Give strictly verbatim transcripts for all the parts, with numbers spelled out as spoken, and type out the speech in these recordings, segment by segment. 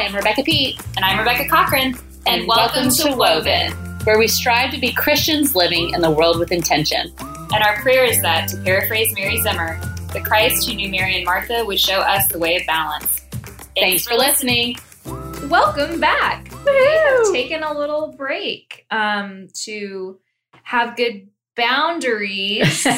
Hi, I'm Rebecca Pete. And I'm Rebecca Cochran. And, and welcome, welcome to Woven, where we strive to be Christians living in the world with intention. And our prayer is that, to paraphrase Mary Zimmer, the Christ who knew Mary and Martha would show us the way of balance. Thanks, Thanks for listening. Welcome back. We've taken a little break um, to have good boundaries on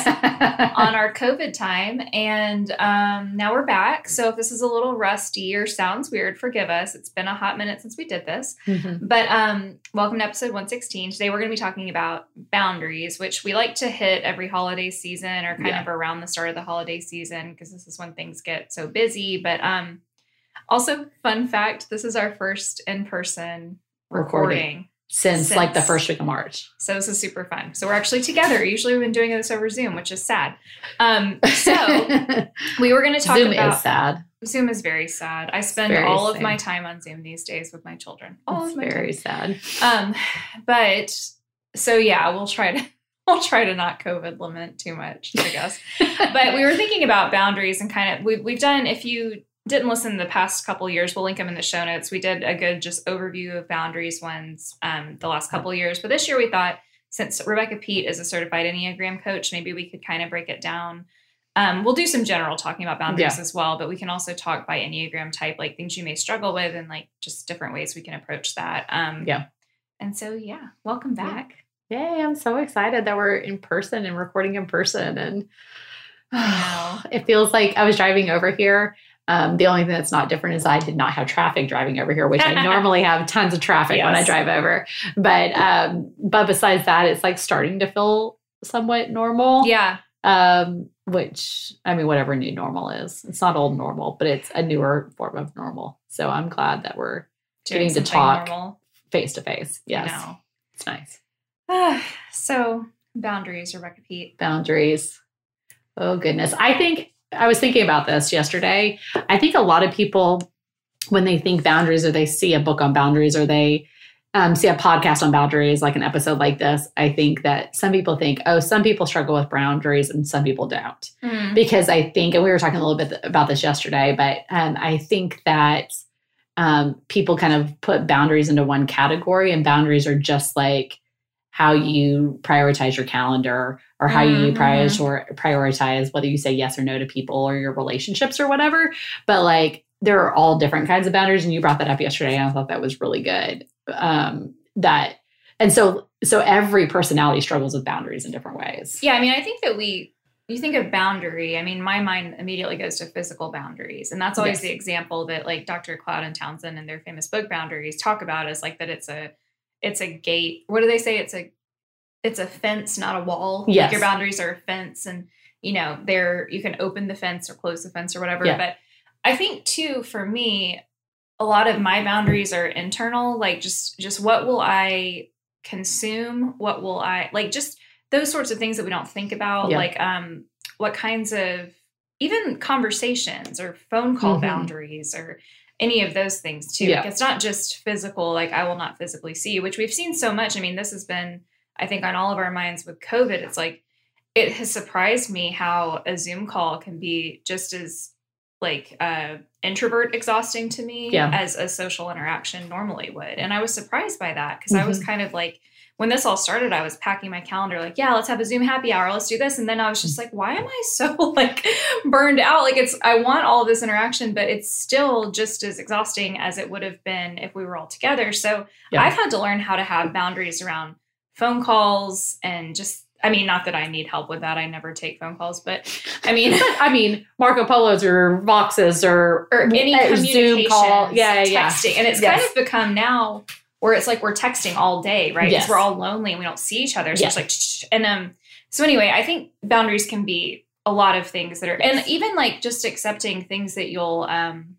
our COVID time. And um, now we're back. So if this is a little rusty or sounds weird, forgive us. It's been a hot minute since we did this. Mm-hmm. But um, welcome to episode one sixteen. Today we're going to be talking about boundaries, which we like to hit every holiday season or kind yeah. of around the start of the holiday season, because this is when things get so busy. But um, also, fun fact, this is our first in-person recording. recording. Since, Since like the first week of March. So this is super fun. So we're actually together. Usually we've been doing this over Zoom, which is sad. Um, so we were going to talk Zoom about... Zoom is sad. Zoom is very sad. I spend all sad. of my time on Zoom these days with my children. All it's of my very time. sad. Um, but so yeah, we'll try to... I'll try to not COVID lament too much, I guess. But we were thinking about boundaries and kind of... We, we've done, if you... didn't listen the past couple of years, we'll link them in the show notes. We did a good just overview of boundaries ones um, the last couple of years. But this year we thought, since Rebecca Pete is a certified Enneagram coach, maybe we could kind of break it down. Um, we'll do some general talking about boundaries yeah. as well, but we can also talk by Enneagram type, like things you may struggle with and like just different ways we can approach that. Um, yeah. And so, yeah, welcome back. Yeah. Yay. I'm so excited that we're in person and recording in person. And oh, it feels like I was driving over here. Um, the only thing that's not different is I did not have traffic driving over here, which I normally have tons of traffic yes. when I drive over. But um, but besides that, it's like starting to feel somewhat normal. Yeah. Um, which, I mean, whatever new normal is. It's not old normal, but it's a newer form of normal. So I'm glad that we're Doing getting to talk face to face. Yes. No. It's nice. Uh, so boundaries, Rebecca Pete. Boundaries. Oh, goodness. I think... I was thinking about this yesterday. I think a lot of people, when they think boundaries or they see a book on boundaries or they um, see a podcast on boundaries, like an episode like this, I think that some people think, oh, some people struggle with boundaries and some people don't. Mm. Because I think, and we were talking a little bit th- about this yesterday, but um, I think that um, people kind of put boundaries into one category, and boundaries are just like how you prioritize your calendar or how mm-hmm. you prioritize, or prioritize whether you say yes or no to people or your relationships or whatever. But like, there are all different kinds of boundaries. And you brought that up yesterday. And I thought that was really good. Um, that, and so, so every personality struggles with boundaries in different ways. Yeah. I mean, I think that we, you think of boundary, I mean, my mind immediately goes to physical boundaries. And that's always yes. the example that like Doctor Cloud and Townsend and their famous book Boundaries talk about, is like that it's a, It's a gate. What do they say? It's a, it's a fence, not a wall. Yes. Like your boundaries are a fence, and you know, they're, you can open the fence or close the fence or whatever. Yeah. But I think too, for me, a lot of my boundaries are internal, like just, just what will I consume? What will I like, just those sorts of things that we don't think about. Yeah. Like, um, what kinds of even conversations or phone call mm-hmm. boundaries or any of those things too. Yeah. Like it's not just physical, like I will not physically see you, which we've seen so much. I mean, this has been, I think, on all of our minds with COVID. It's like, it has surprised me how a Zoom call can be just as like uh, introvert exhausting to me yeah. as a social interaction normally would. And I was surprised by that, because mm-hmm. I was kind of like, when this all started, I was packing my calendar, like, yeah, let's have a Zoom happy hour. Let's do this. And then I was just like, why am I so like burned out? Like it's, I want all this interaction, but it's still just as exhausting as it would have been if we were all together. So yeah. I've had to learn how to have boundaries around phone calls and just, I mean, not that I need help with that. I never take phone calls, but I mean, I mean, Marco Polos or Voxes or, or any uh, Zoom call. Yeah. Yeah. Texting. And it's yes. kind of become now where it's like we're texting all day, right? Because yes. we're all lonely and we don't see each other. So yes. it's like, and um, so anyway, I think boundaries can be a lot of things that are, yes. and even like just accepting things that you'll, um,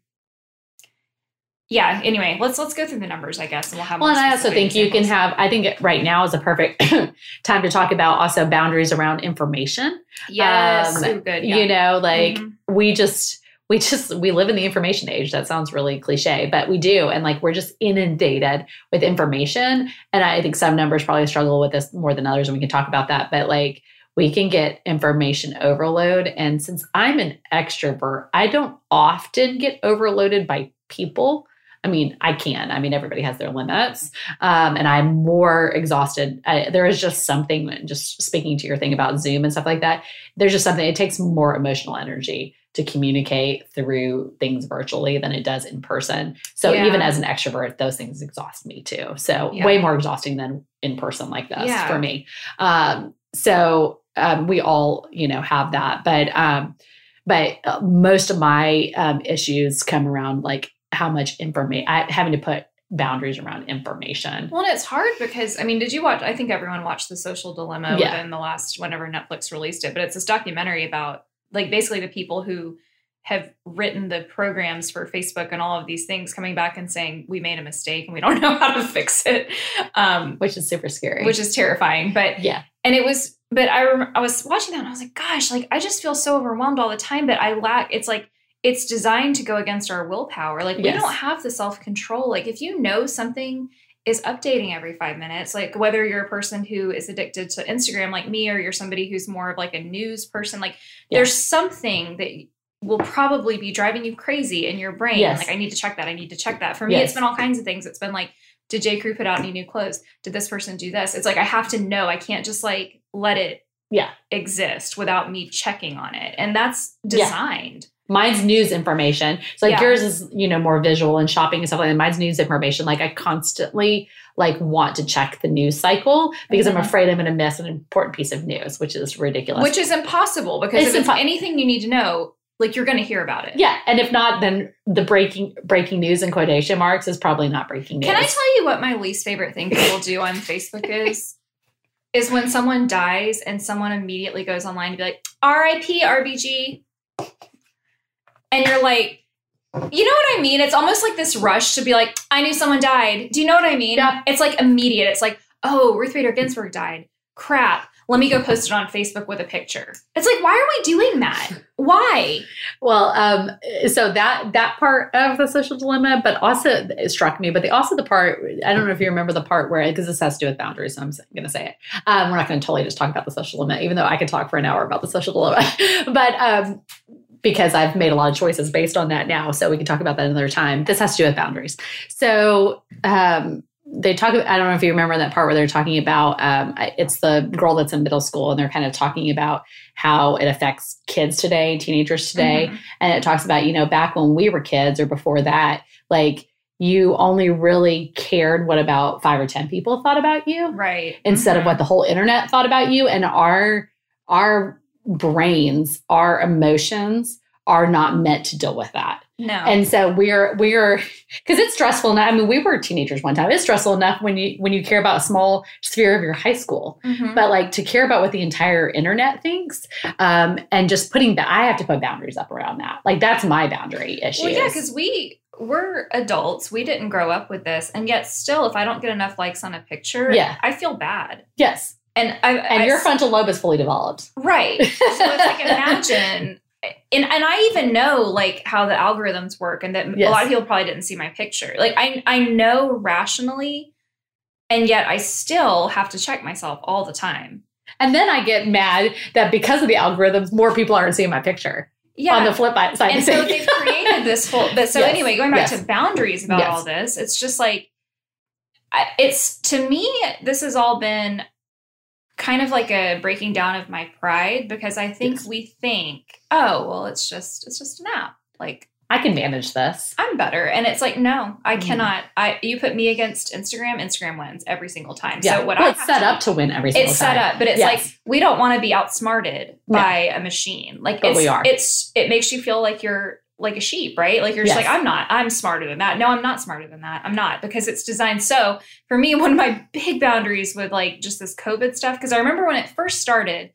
yeah. Anyway, let's let's go through the numbers, I guess, and we'll have. Well, and I also think examples. You can have. I think right now is a perfect time to talk about also boundaries around information. Yes, um, Ooh, good. Yeah. You know, like mm-hmm. we just. We just, we live in the information age. That sounds really cliche, but we do. And like, we're just inundated with information. And I think some numbers probably struggle with this more than others. And we can talk about that, but like we can get information overload. And since I'm an extrovert, I don't often get overloaded by people. I mean, I can. I mean, everybody has their limits. Um, and I'm more exhausted. I, there is just something, just speaking to your thing about Zoom and stuff like that, there's just something, it takes more emotional energy to communicate through things virtually than it does in person. So yeah. even as an extrovert, those things exhaust me too. So yeah. way more exhausting than in person like this yeah. for me. Um, so um, we all, you know, have that. But um, but most of my um, issues come around like how much information, having to put boundaries around information. Well, and it's hard because, I mean, did you watch, I think everyone watched The Social Dilemma yeah. within the last, whenever Netflix released it, but it's this documentary about like basically the people who have written the programs for Facebook and all of these things coming back and saying, we made a mistake and we don't know how to fix it. Um, which is super scary. Which is terrifying. But yeah. And it was, but I rem- I was watching that and I was like, gosh, like I just feel so overwhelmed all the time, but I lack, it's like, it's designed to go against our willpower. Like we yes. don't have the self-control. Like if you know something is updating every five minutes, like whether you're a person who is addicted to Instagram like me, or you're somebody who's more of like a news person, like yeah. there's something that will probably be driving you crazy in your brain. Yes. Like I need to check that. I need to check that. For me, yes. it's been all kinds of things. It's been like, did J. Crew put out any new clothes? Did this person do this? It's like, I have to know, I can't just like let it yeah. exist without me checking on it. And that's designed. Yeah. Mine's news information. So like yeah. yours is, you know, more visual and shopping and stuff like that. Mine's news information. Like I constantly like want to check the news cycle because mm-hmm. I'm afraid I'm going to miss an important piece of news, which is ridiculous. Which is impossible because it's if impo- it's anything you need to know, like you're going to hear about it. Yeah. And if not, then the breaking, breaking news in quotation marks is probably not breaking news. Can I tell you what my least favorite thing people do on Facebook is? Is when someone dies and someone immediately goes online to be like, R I P R B G. And you're like, you know what I mean? It's almost like this rush to be like, I knew someone died. Do you know what I mean? Yeah. It's like immediate. It's like, oh, Ruth Bader Ginsburg died. Crap. Let me go post it on Facebook with a picture. It's like, why are we doing that? Why? Well, um, so that that part of The Social Dilemma, but also it struck me, but the, also the part, I don't know if you remember the part where, because this has to do with boundaries, so I'm going to say it. Um, we're not going to totally just talk about The Social Dilemma, even though I could talk for an hour about The Social Dilemma. but um because I've made a lot of choices based on that now. So we can talk about that another time. This has to do with boundaries. So um, they talk, I don't know if you remember that part where they're talking about, um, it's the girl that's in middle school and they're kind of talking about how it affects kids today, teenagers today. Mm-hmm. And it talks about, you know, back when we were kids or before that, like you only really cared what about five or ten people thought about you. Right. Instead mm-hmm. of what the whole internet thought about you. And our, our, brains, our emotions are not meant to deal with that. No. And so we're, we're, because it's stressful enough. I mean, we were teenagers one time. It's stressful enough when you, when you care about a small sphere of your high school, mm-hmm. but like to care about what the entire internet thinks um, and just putting that, I have to put boundaries up around that. Like that's my boundary issue. Well, yeah, because we we're adults. We didn't grow up with this. And yet still, if I don't get enough likes on a picture, yeah. I feel bad. Yes. And I, and I, your frontal lobe is fully developed. Right. So it's like, imagine, and, and I even know like how the algorithms work and that yes. a lot of people probably didn't see my picture. Like I, I know rationally, and yet I still have to check myself all the time. And then I get mad that because of the algorithms, more people aren't seeing my picture. Yeah. On the flip side. And so they've created this whole, but so yes. anyway, going back yes. to boundaries about yes. all this, it's just like, it's to me, this has all been kind of like a breaking down of my pride, because I think yes. we think, oh, well, it's just, it's just an app. Like I can manage this. I'm better. And it's like, no, I mm. cannot. I, you put me against Instagram, Instagram wins every single time. Yeah. So what well, I it's set to, up to win every single it's time. It's set up, but it's yes. like, we don't want to be outsmarted no. by a machine. Like but it's, we are. it's, it makes you feel like you're like a sheep, right? Like you're yes. just like, I'm not, I'm smarter than that. No, I'm not smarter than that. I'm not, because it's designed. So for me, one of my big boundaries with like just this COVID stuff, because I remember when it first started,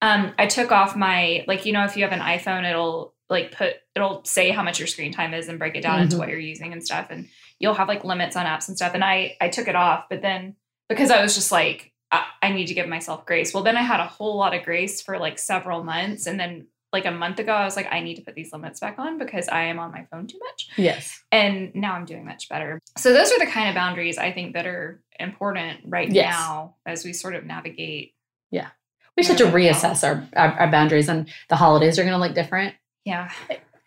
um, I took off my, like, you know, if you have an iPhone, it'll like put, it'll say how much your screen time is and break it down mm-hmm. into what you're using and stuff. And you'll have like limits on apps and stuff. And I, I took it off, but then because I was just like, I, I need to give myself grace. Well, then I had a whole lot of grace for like several months. And then like a month ago, I was like, I need to put these limits back on because I am on my phone too much. Yes. And now I'm doing much better. So those are the kind of boundaries I think that are important right yes. now as we sort of navigate. Yeah. We just have to reassess our, our, our boundaries, and the holidays are going to look different. Yeah.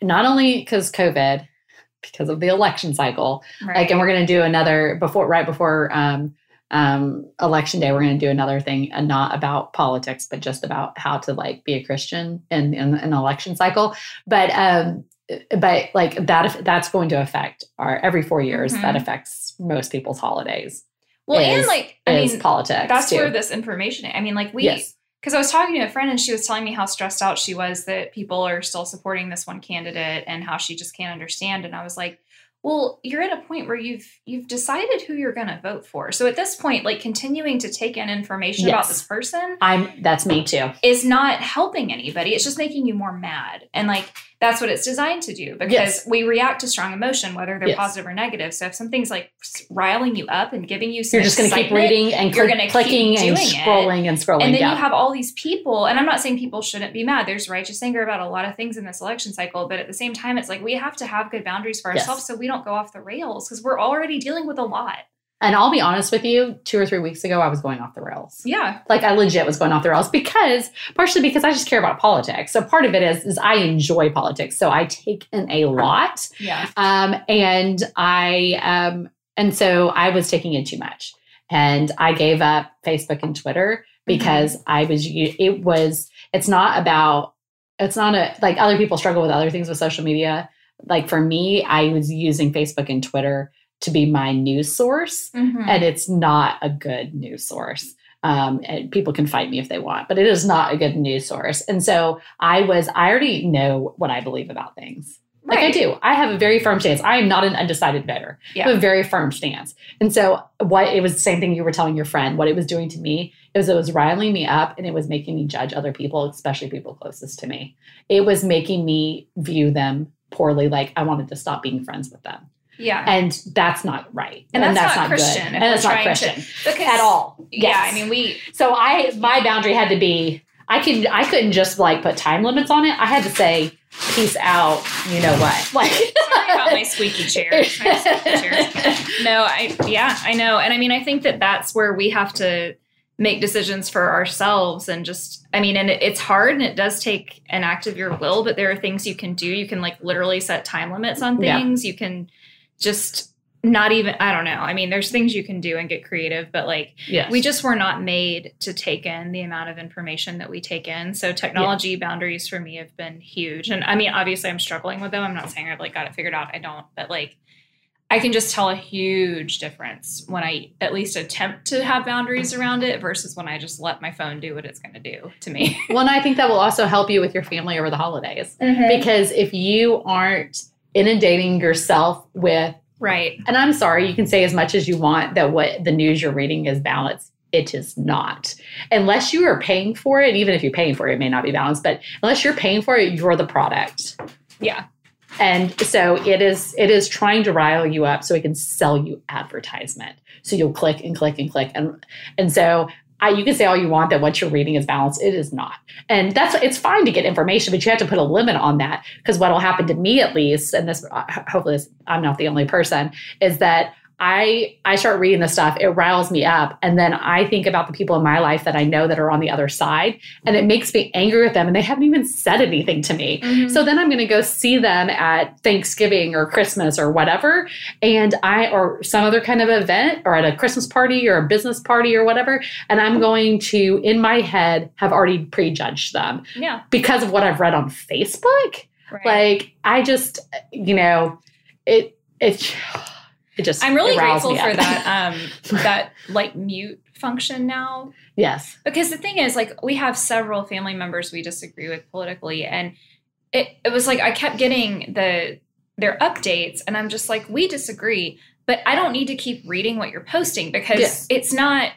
Not only because COVID, because of the election cycle. Right. Like, and we're going to do another before, right before um, um, election day, we're going to do another thing, uh, not about politics, but just about how to like be a Christian in an election cycle. But, um, but like that, that's going to affect our every four years. Mm-hmm. That affects most people's holidays. Well, is, and like, I mean, politics. That's too. Where this information, I mean, like we, yes. Because I was talking to a friend and she was telling me how stressed out she was that people are still supporting this one candidate and how she just can't understand. And I was like, well, you're at a point where you've you've decided who you're going to vote for. So at this point, like continuing to take in information yes. about this person. I'm that's me too. Is not helping anybody. It's just making you more mad. And like that's what it's designed to do because yes. we react to strong emotion, whether they're yes. positive or negative. So if something's like riling you up and giving you some you're just going to keep reading and you're cl- clicking and scrolling it. and scrolling. And then down. You have all these people. And I'm not saying people shouldn't be mad. There's righteous anger about a lot of things in this election cycle. But at the same time, it's like we have to have good boundaries for ourselves yes. so we don't go off the rails because we're already dealing with a lot. And I'll be honest with you, two or three weeks ago, I was going off the rails. Yeah. Like I legit was going off the rails because, partially because I just care about politics. So part of it is, is I enjoy politics. So I take in a lot. Yeah. Um, and I, um, and so I was taking in too much and I gave up Facebook and Twitter because mm-hmm. I was, it was, it's not about, it's not a, like other people struggle with other things with social media. Like for me, I was using Facebook and Twitter to be my news source, mm-hmm. and it's not a good news source. Um, and people can fight me if they want, but it is not a good news source. And so I was, I already know what I believe about things. Right. Like I do. I have a very firm stance. I am not an undecided voter. Yeah. I have a very firm stance. And so what it was the same thing you were telling your friend, what it was doing to me is it was riling me up and it was making me judge other people, especially people closest to me. It was making me view them poorly. Like I wanted to stop being friends with them. Yeah. And that's not right. And, and that's, that's not, not Christian. And that's not Christian to, at all. Yes. Yeah. I mean, we, so I, my boundary had to be, I can, I couldn't just like put time limits on it. I had to say, peace out. You know what? Like sorry about my squeaky chair. My squeaky chair. No, I, yeah, I know. And I mean, I think that that's where we have to make decisions for ourselves and just, I mean, and it, it's hard and it does take an act of your will, but there are things you can do. You can like literally set time limits on things. Yeah. You can just not even, I don't know. I mean, there's things you can do and get creative, but like yes. we just were not made to take in the amount of information that we take in. So technology yeah. boundaries for me have been huge. And I mean, obviously I'm struggling with them. I'm not saying I've like got it figured out. I don't, but like I can just tell a huge difference when I at least attempt to have boundaries around it versus when I just let my phone do what it's going to do to me. Well, and I think that will also help you with your family over the holidays mm-hmm. because if you aren't inundating yourself with, right. And I'm sorry, you can say as much as you want that what the news you're reading is balanced. It is not. Unless you are paying for it, even if you're paying for it, it may not be balanced, but unless you're paying for it, you're the product. Yeah. And so it is it is trying to rile you up so it can sell you advertisement. So you'll click and click and click. And and so I, you can say all you want that what you're reading is balanced. It is not. And that's it's fine to get information, but you have to put a limit on that because what will happen to me at least, and this hopefully this, I'm not the only person, is that I I start reading this stuff. It riles me up. And then I think about the people in my life that I know that are on the other side. And it makes me angry with them. And they haven't even said anything to me. Mm-hmm. So then I'm going to go see them at Thanksgiving or Christmas or whatever. And I or some other kind of event or at a Christmas party or a business party or whatever. And I'm going to, in my head, have already prejudged them. Yeah. Because of what I've read on Facebook. Right. Like, I just, you know, it it's... It just, I'm really grateful for that, um, that like mute function now. Yes. Because the thing is like we have several family members we disagree with politically. And it, it was like, I kept getting the, their updates and I'm just like, we disagree, but I don't need to keep reading what you're posting because yes. it's not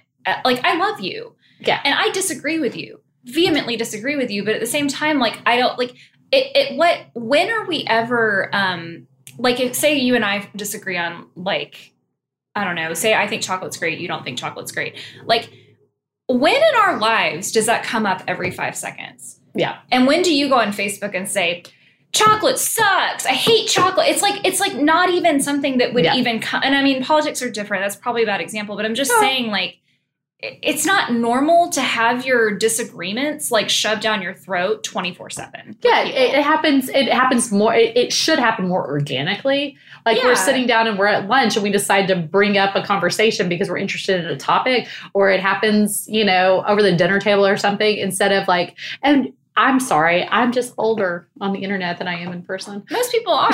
like, I love you. Yeah. And I disagree with you, vehemently disagree with you. But at the same time, like, I don't like it, it, what, when are we ever, um, like, if, say you and I disagree on, like, I don't know, say I think chocolate's great, you don't think chocolate's great. Like, when in our lives does that come up every five seconds? Yeah. And when do you go on Facebook and say, chocolate sucks, I hate chocolate? It's like, it's like not even something that would yeah. even come. And I mean, politics are different. That's probably a bad example. But I'm just oh. saying, like, it's not normal to have your disagreements like shoved down your throat twenty-four seven. Yeah, it, it happens. It happens more. It, it should happen more organically. Like yeah. We're sitting down and we're at lunch and we decide to bring up a conversation because we're interested in a topic, or it happens, you know, over the dinner table or something, instead of like, and I'm sorry, I'm just older on the internet than I am in person. Most people are.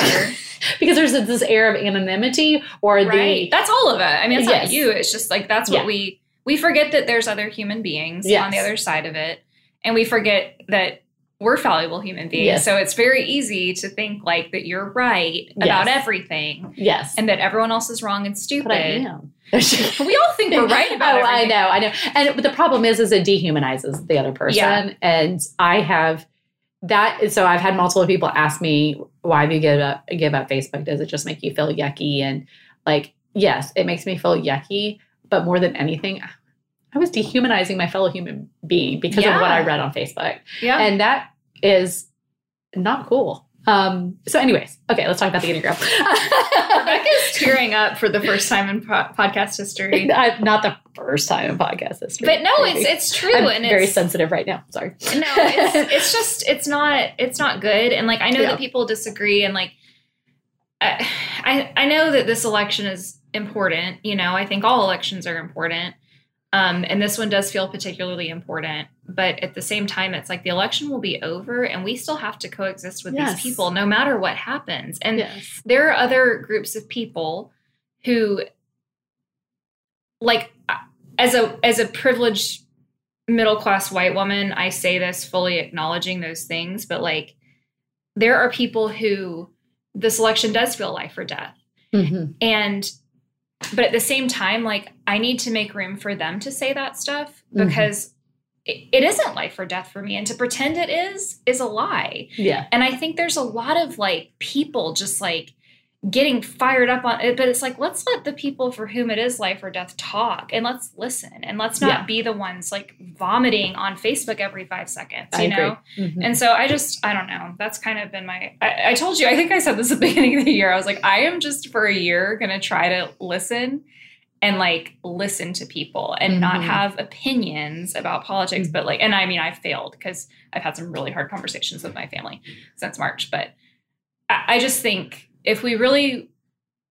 Because there's this air of anonymity or right. the. That's all of it. I mean, it's yes. not you. It's just like, that's what yeah. we. We forget that there's other human beings yes. on the other side of it, and we forget that we're fallible human beings. Yes. So it's very easy to think like that you're right yes. about everything, yes, and that everyone else is wrong and stupid. But I am. We all think we're right about oh, everything. Oh, I know, I know. And but the problem is, is it dehumanizes the other person. Yeah. And I have that. So I've had multiple people ask me, "Why do you give up? Give up Facebook? Does it just make you feel yucky?" And like, yes, it makes me feel yucky. But more than anything, I was dehumanizing my fellow human being because yeah. of what I read on Facebook. Yeah. And that is not cool. Um, so anyways, okay, let's talk about the Enneagram. Rebecca's tearing up for the first time in po- podcast history. I, not the first time in podcast history. But no, maybe. it's it's true. I'm and very it's, sensitive right now. Sorry. No, it's, it's just, it's not, it's not good. And like, I know yeah. that people disagree, and like, I, I, I know that this election is important. You know, I think all elections are important. Um, and this one does feel particularly important. But at the same time, it's like the election will be over and we still have to coexist with yes. these people no matter what happens. And yes. there are other groups of people who, like, as a as a privileged middle-class white woman, I say this fully acknowledging those things. But like, there are people who this election does feel life or death. Mm-hmm. And but at the same time, like, I need to make room for them to say that stuff because mm-hmm. it, it isn't life or death for me. And to pretend it is, is a lie. Yeah. And I think there's a lot of like people just like getting fired up on it. But it's like, let's let the people for whom it is life or death talk, and let's listen, and let's not yeah. be the ones like vomiting on Facebook every five seconds, you I know? Mm-hmm. And so I just, I don't know. That's kind of been my, I, I told you, I think I said this at the beginning of the year. I was like, I am just for a year going to try to listen and like listen to people and mm-hmm. not have opinions about politics. Mm-hmm. But like, and I mean, I failed because I've had some really hard conversations with my family since March, but I, I just think if we really,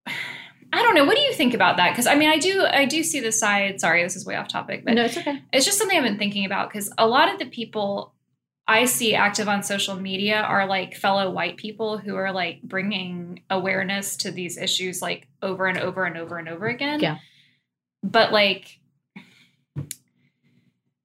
I don't know. What do you think about that? Because I mean, I do, I do see the side. Sorry, this is way off topic, but no, it's okay. It's just something I've been thinking about because a lot of the people I see active on social media are like fellow white people who are like bringing awareness to these issues like over and over and over and over again. Yeah. But like,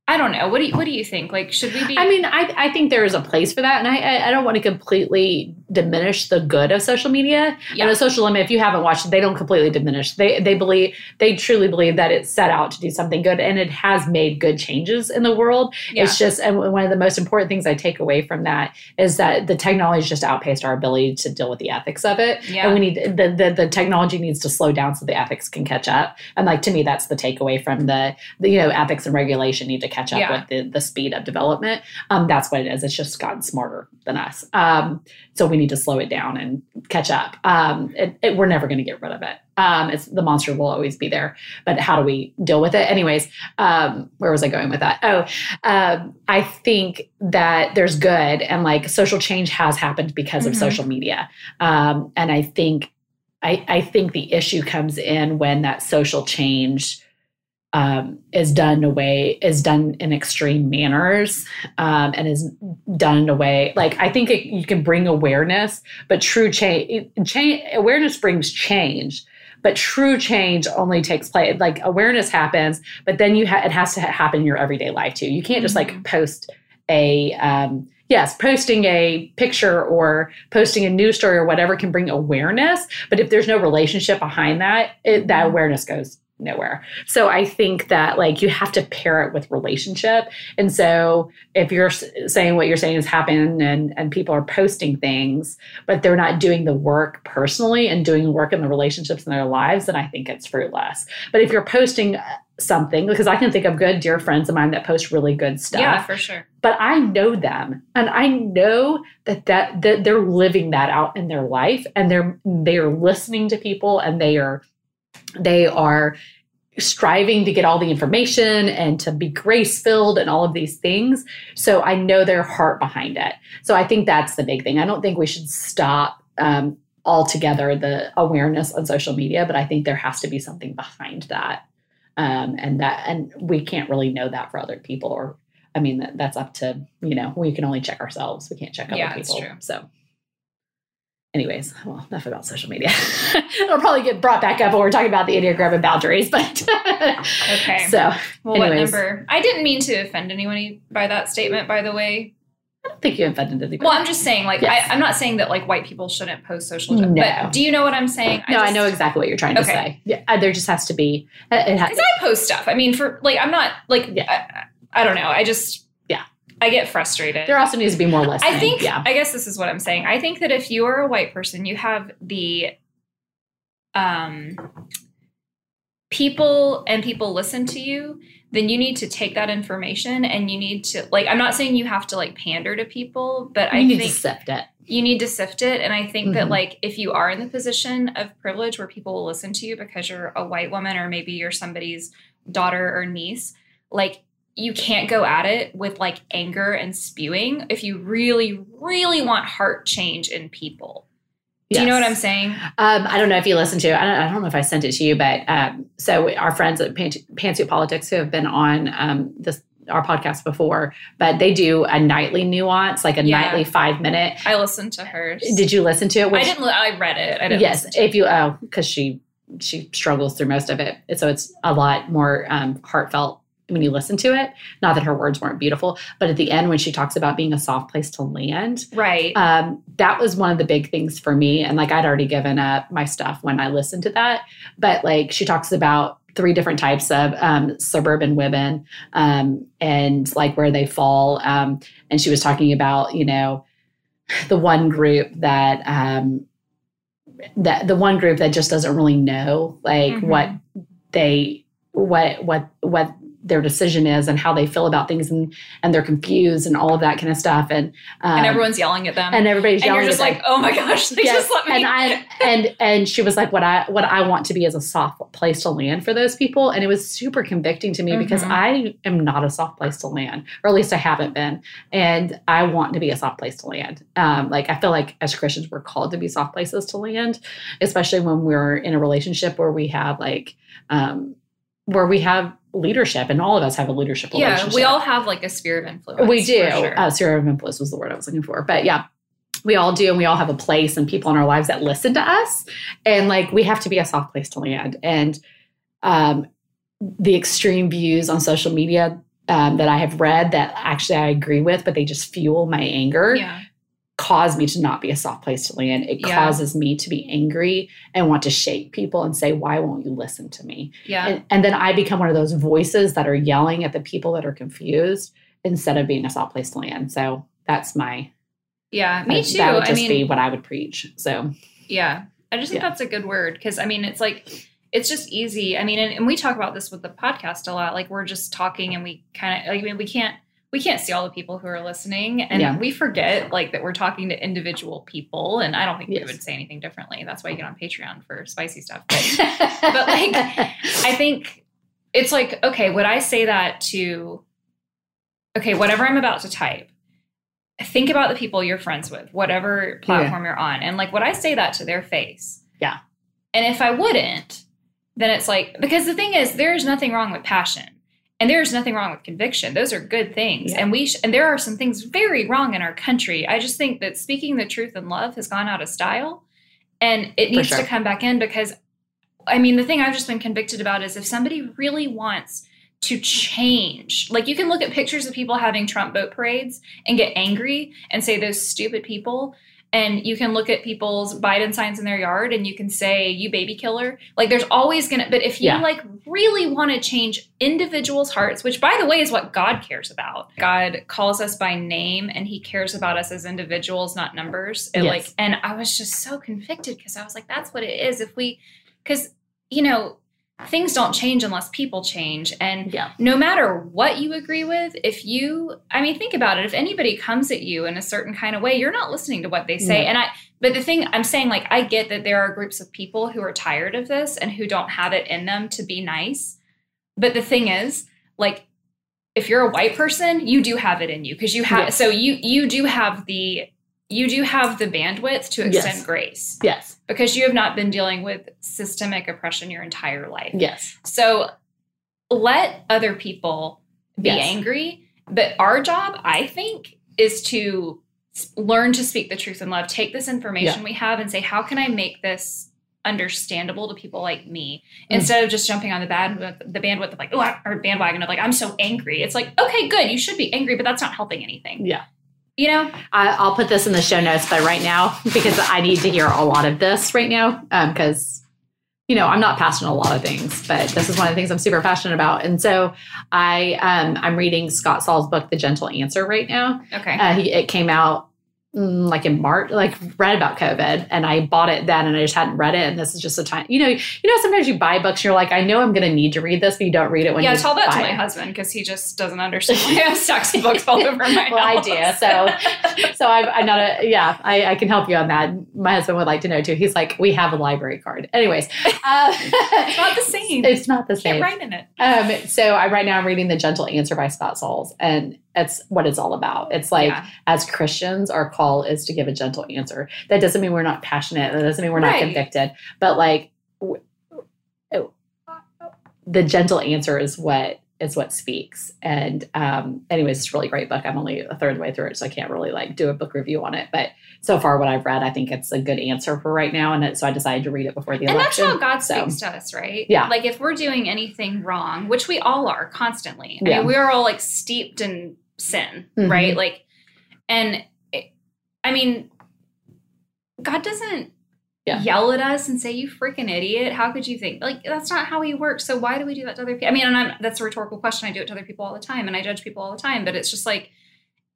I don't know. What do you, what do you think? Like, should we be? I mean, I I think there is a place for that. And I I don't want to completely diminish the good of social media. Yeah. And The Social Dilemma, if you haven't watched it, they don't completely diminish. They they believe, they truly believe that it's set out to do something good, and it has made good changes in the world. Yeah. It's just, and one of the most important things I take away from that is that the technology just outpaced our ability to deal with the ethics of it. Yeah. And we need, the, the, the technology needs to slow down so the ethics can catch up. And like, to me, that's the takeaway from the, the you know, ethics and regulation need to catch up yeah. with the, the speed of development. Um, that's what it is. It's just gotten smarter than us. Um, so we need to slow it down and catch up. Um, it, it, we're never going to get rid of it. Um, it's, the monster will always be there, but how do we deal with it? Anyways, um, where was I going with that? Oh, um, I think that there's good, and like social change has happened because mm-hmm. of social media. Um, and I think, I, I think the issue comes in when that social change Um, is done in a way, is done in extreme manners, um, and is done in a way, like, I think it, you can bring awareness, but true change, change, awareness brings change, but true change only takes place, like, awareness happens, but then you ha- it has to ha- happen in your everyday life, too. You can't just, mm-hmm. like, post a, um, yes, posting a picture or posting a news story or whatever can bring awareness, but if there's no relationship behind that, it, that awareness goes nowhere. So I think that like you have to pair it with relationship. And so if you're saying what you're saying has happened and, and people are posting things, but they're not doing the work personally and doing the work in the relationships in their lives, then I think it's fruitless. But if you're posting something, because I can think of good, dear friends of mine that post really good stuff. Yeah, for sure. But I know them, and I know that, that, that they're living that out in their life, and they're, they're listening to people, and they are, They are striving to get all the information and to be grace-filled and all of these things. So I know their heart behind it. So I think that's the big thing. I don't think we should stop um, altogether the awareness on social media, but I think there has to be something behind that. Um, and that, and we can't really know that for other people, or, I mean, that, that's up to, you know, we can only check ourselves. We can't check other yeah, people. That's true. So anyways, well, enough about social media. It'll probably get brought back up when we're talking about the Enneagram and boundaries, but okay. So well, anyways. What number? I didn't mean to offend anyone by that statement, by the way. I don't think you offended anybody. Well, I'm just saying, like, yes. I, I'm not saying that, like, white people shouldn't post social. No. But do you know what I'm saying? I no, just, I know exactly what you're trying okay. to say. Yeah, there just has to be. Because I post stuff. I mean, for, like, I'm not, like, yeah. I, I don't know. I just, yeah, I get frustrated. There also needs to be more listening. I think, yeah. I guess this is what I'm saying. I think that if you are a white person, you have the um, people and people listen to you. Then you need to take that information and you need to, like, I'm not saying you have to, like, pander to people, but you I need think to sift it. You need to sift it. And I think mm-hmm. that, like, if you are in the position of privilege where people will listen to you because you're a white woman, or maybe you're somebody's daughter or niece, like, you can't go at it with, like, anger and spewing if you really, really want heart change in people. Do you yes. know what I'm saying? Um, I don't know if you listened to I don't, I don't know if I sent it to you, but um, so our friends at Pantsuit Politics, who have been on um, this our podcast before, but they do a nightly nuance, like a yeah. nightly five minute. I listened to hers. Did you listen to it? Which, I didn't. I read it. I didn't yes, listen to if you oh, because she she struggles through most of it, so it's a lot more um, heartfelt when you listen to it. Not that her words weren't beautiful, but at the end when she talks about being a soft place to land, right? Um, that was one of the big things for me. And, like, I'd already given up my stuff when I listened to that. But, like, she talks about three different types of um, suburban women um, and, like, where they fall. Um, and she was talking about, you know, the one group that um, that the one group that just doesn't really know, like, mm-hmm. what they what what what. their decision is and how they feel about things, and, and they're confused and all of that kind of stuff. And, um, and everyone's yelling at them and everybody's yelling at them. And you're just like, oh my gosh, they yes. just let me. And I, and, and she was like, what I, what I want to be is a soft place to land for those people. And it was super convicting to me mm-hmm. because I am not a soft place to land, or at least I haven't been. And I want to be a soft place to land. Um, like, I feel like as Christians, we're called to be soft places to land, especially when we're in a relationship where we have like, um, where we have leadership, and all of us have a leadership relationship. Yeah, we all have, like, a sphere of influence. We do. Sure. Uh, sphere of influence was the word I was looking for. But yeah, we all do. And we all have a place and people in our lives that listen to us. And, like, we have to be a soft place to land. And um, the extreme views on social media um, that I have read that actually I agree with, but they just fuel my anger. Yeah. Cause me to not be a soft place to land. It yeah. causes me to be angry and want to shake people and say, why won't you listen to me? Yeah. And, and then I become one of those voices that are yelling at the people that are confused instead of being a soft place to land. So that's my, yeah, me that, too. That would just I mean, be what I would preach. So yeah, I just think yeah. that's a good word. Cause I mean, it's like, it's just easy. I mean, and, and we talk about this with the podcast a lot. Like, we're just talking and we kind of, like, I mean, we can't, We can't see all the people who are listening, and yeah. we forget, like, that we're talking to individual people, and I don't think yes. we would say anything differently. That's why you get on Patreon for spicy stuff. But, but, like, I think it's like, okay, would I say that to, okay, whatever I'm about to type, think about the people you're friends with, whatever platform yeah. you're on. And, like, would I say that to their face? Yeah. And if I wouldn't, then it's like, because the thing is, there's nothing wrong with passion. And there's nothing wrong with conviction. Those are good things. Yeah. And we sh- and there are some things very wrong in our country. I just think that speaking the truth in love has gone out of style. And it needs sure. to come back in because, I mean, the thing I've just been convicted about is if somebody really wants to change, like, you can look at pictures of people having Trump boat parades and get angry and say those stupid people. And you can look at people's Biden signs in their yard and you can say, you baby killer. Like, there's always going to, but if you yeah. like really want to change individuals' hearts, which, by the way, is what God cares about. God calls us by name and he cares about us as individuals, not numbers. Yes. Like, and I was just so convicted because I was like, that's what it is. If we, because, you know, things don't change unless people change. And yeah. no matter what you agree with, if you, I mean, think about it. If anybody comes at you in a certain kind of way, you're not listening to what they say. No. And I, but the thing I'm saying, like, I get that there are groups of people who are tired of this and who don't have it in them to be nice. But the thing is, like, if you're a white person, you do have it in you because you have, yes. so you, you do have the, you do have the bandwidth to extend yes. grace. Yes. Because you have not been dealing with systemic oppression your entire life. Yes. So let other people be yes. angry. But our job, I think, is to learn to speak the truth in love. Take this information yeah. we have and say, how can I make this understandable to people like me? Mm-hmm. Instead of just jumping on the bandwidth, the bandwidth of like, oh, or bandwagon of like, I'm so angry. It's like, okay, good. You should be angry, but that's not helping anything. Yeah. You know, I, I'll put this in the show notes, but right now, because I need to hear a lot of this right now, because, um, you know, I'm not passionate a lot of things, but this is one of the things I'm super passionate about. And so I, um, I'm reading Scott Sauls' book, The Gentle Answer right now. Okay. Uh, he, it came out mm, like in March, like right about COVID, and I bought it then and I just hadn't read it. And this is just a time, you know, you know, sometimes you buy books, you're like, I know I'm going to need to read this, but you don't read it when yeah, you buy it. Yeah, tell that to my husband, because he just doesn't understand why I have stacks of books all over my house. Well, I do. So, so I'm, I'm not a, yeah, I, I can help you on that. My husband would like to know too. He's like, we have a library card. Anyways. Uh, it's not the same. It's not the same. Can't write in it. Um, so I, right now I'm reading The Gentle Answer by Scott Sauls, and that's what it's all about. It's like, yeah. as Christians, our call is to give a gentle answer. That doesn't mean we're not passionate. That doesn't mean we're right. not convicted. But like, w- w- the gentle answer is what is what speaks. And um, anyways, it's a really great book. I'm only a third of the way through it, so I can't really like do a book review on it. But so far what I've read, I think it's a good answer for right now. And it, so I decided to read it before the and election. And that's how God so, speaks to us, right? Yeah. Like if we're doing anything wrong, which we all are constantly. I yeah. mean, we're all like steeped in sin, mm-hmm. right? Like, and it, I mean, God doesn't yeah. yell at us and say, you freaking idiot. How could you think? Like, that's not how he works. So why do we do that to other people? I mean, and I'm, that's a rhetorical question. I do it to other people all the time, and I judge people all the time, but it's just like,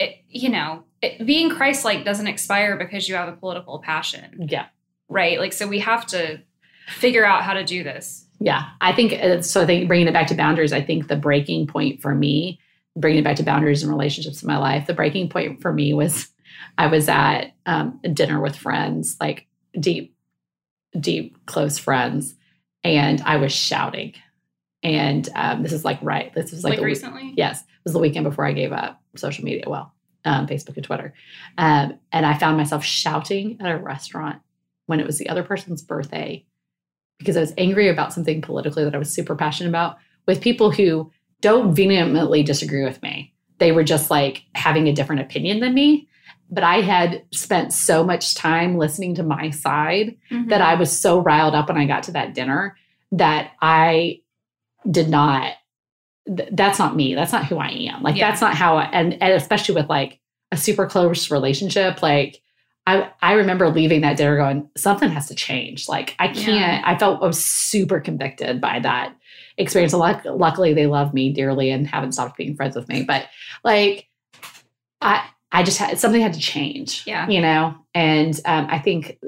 it, you know, it, being Christ-like doesn't expire because you have a political passion. Yeah. Right. Like, so we have to figure out how to do this. Yeah. I think, so I think bringing it back to boundaries, I think the breaking point for me, bringing it back to boundaries and relationships in my life, the breaking point for me was I was at um, a dinner with friends, like deep, deep, close friends. And I was shouting. And um, this is like, right. This was like, like recently? Week, yes. It was the weekend before I gave up social media. Well, um, Facebook and Twitter. Um, and I found myself shouting at a restaurant when it was the other person's birthday, because I was angry about something politically that I was super passionate about, with people who don't vehemently disagree with me. They were just like having a different opinion than me. But I had spent so much time listening to my side mm-hmm. that I was so riled up when I got to that dinner that I did not, th- that's not me. That's not who I am. Like, yeah. that's not how I, and, and especially with like a super close relationship, like I, I remember leaving that dinner going, something has to change. Like I can't, yeah. I felt, I was super convicted by that experience. Luckily, they love me dearly and haven't stopped being friends with me. But like, I I just had something had to change. Yeah, you know. And um, I think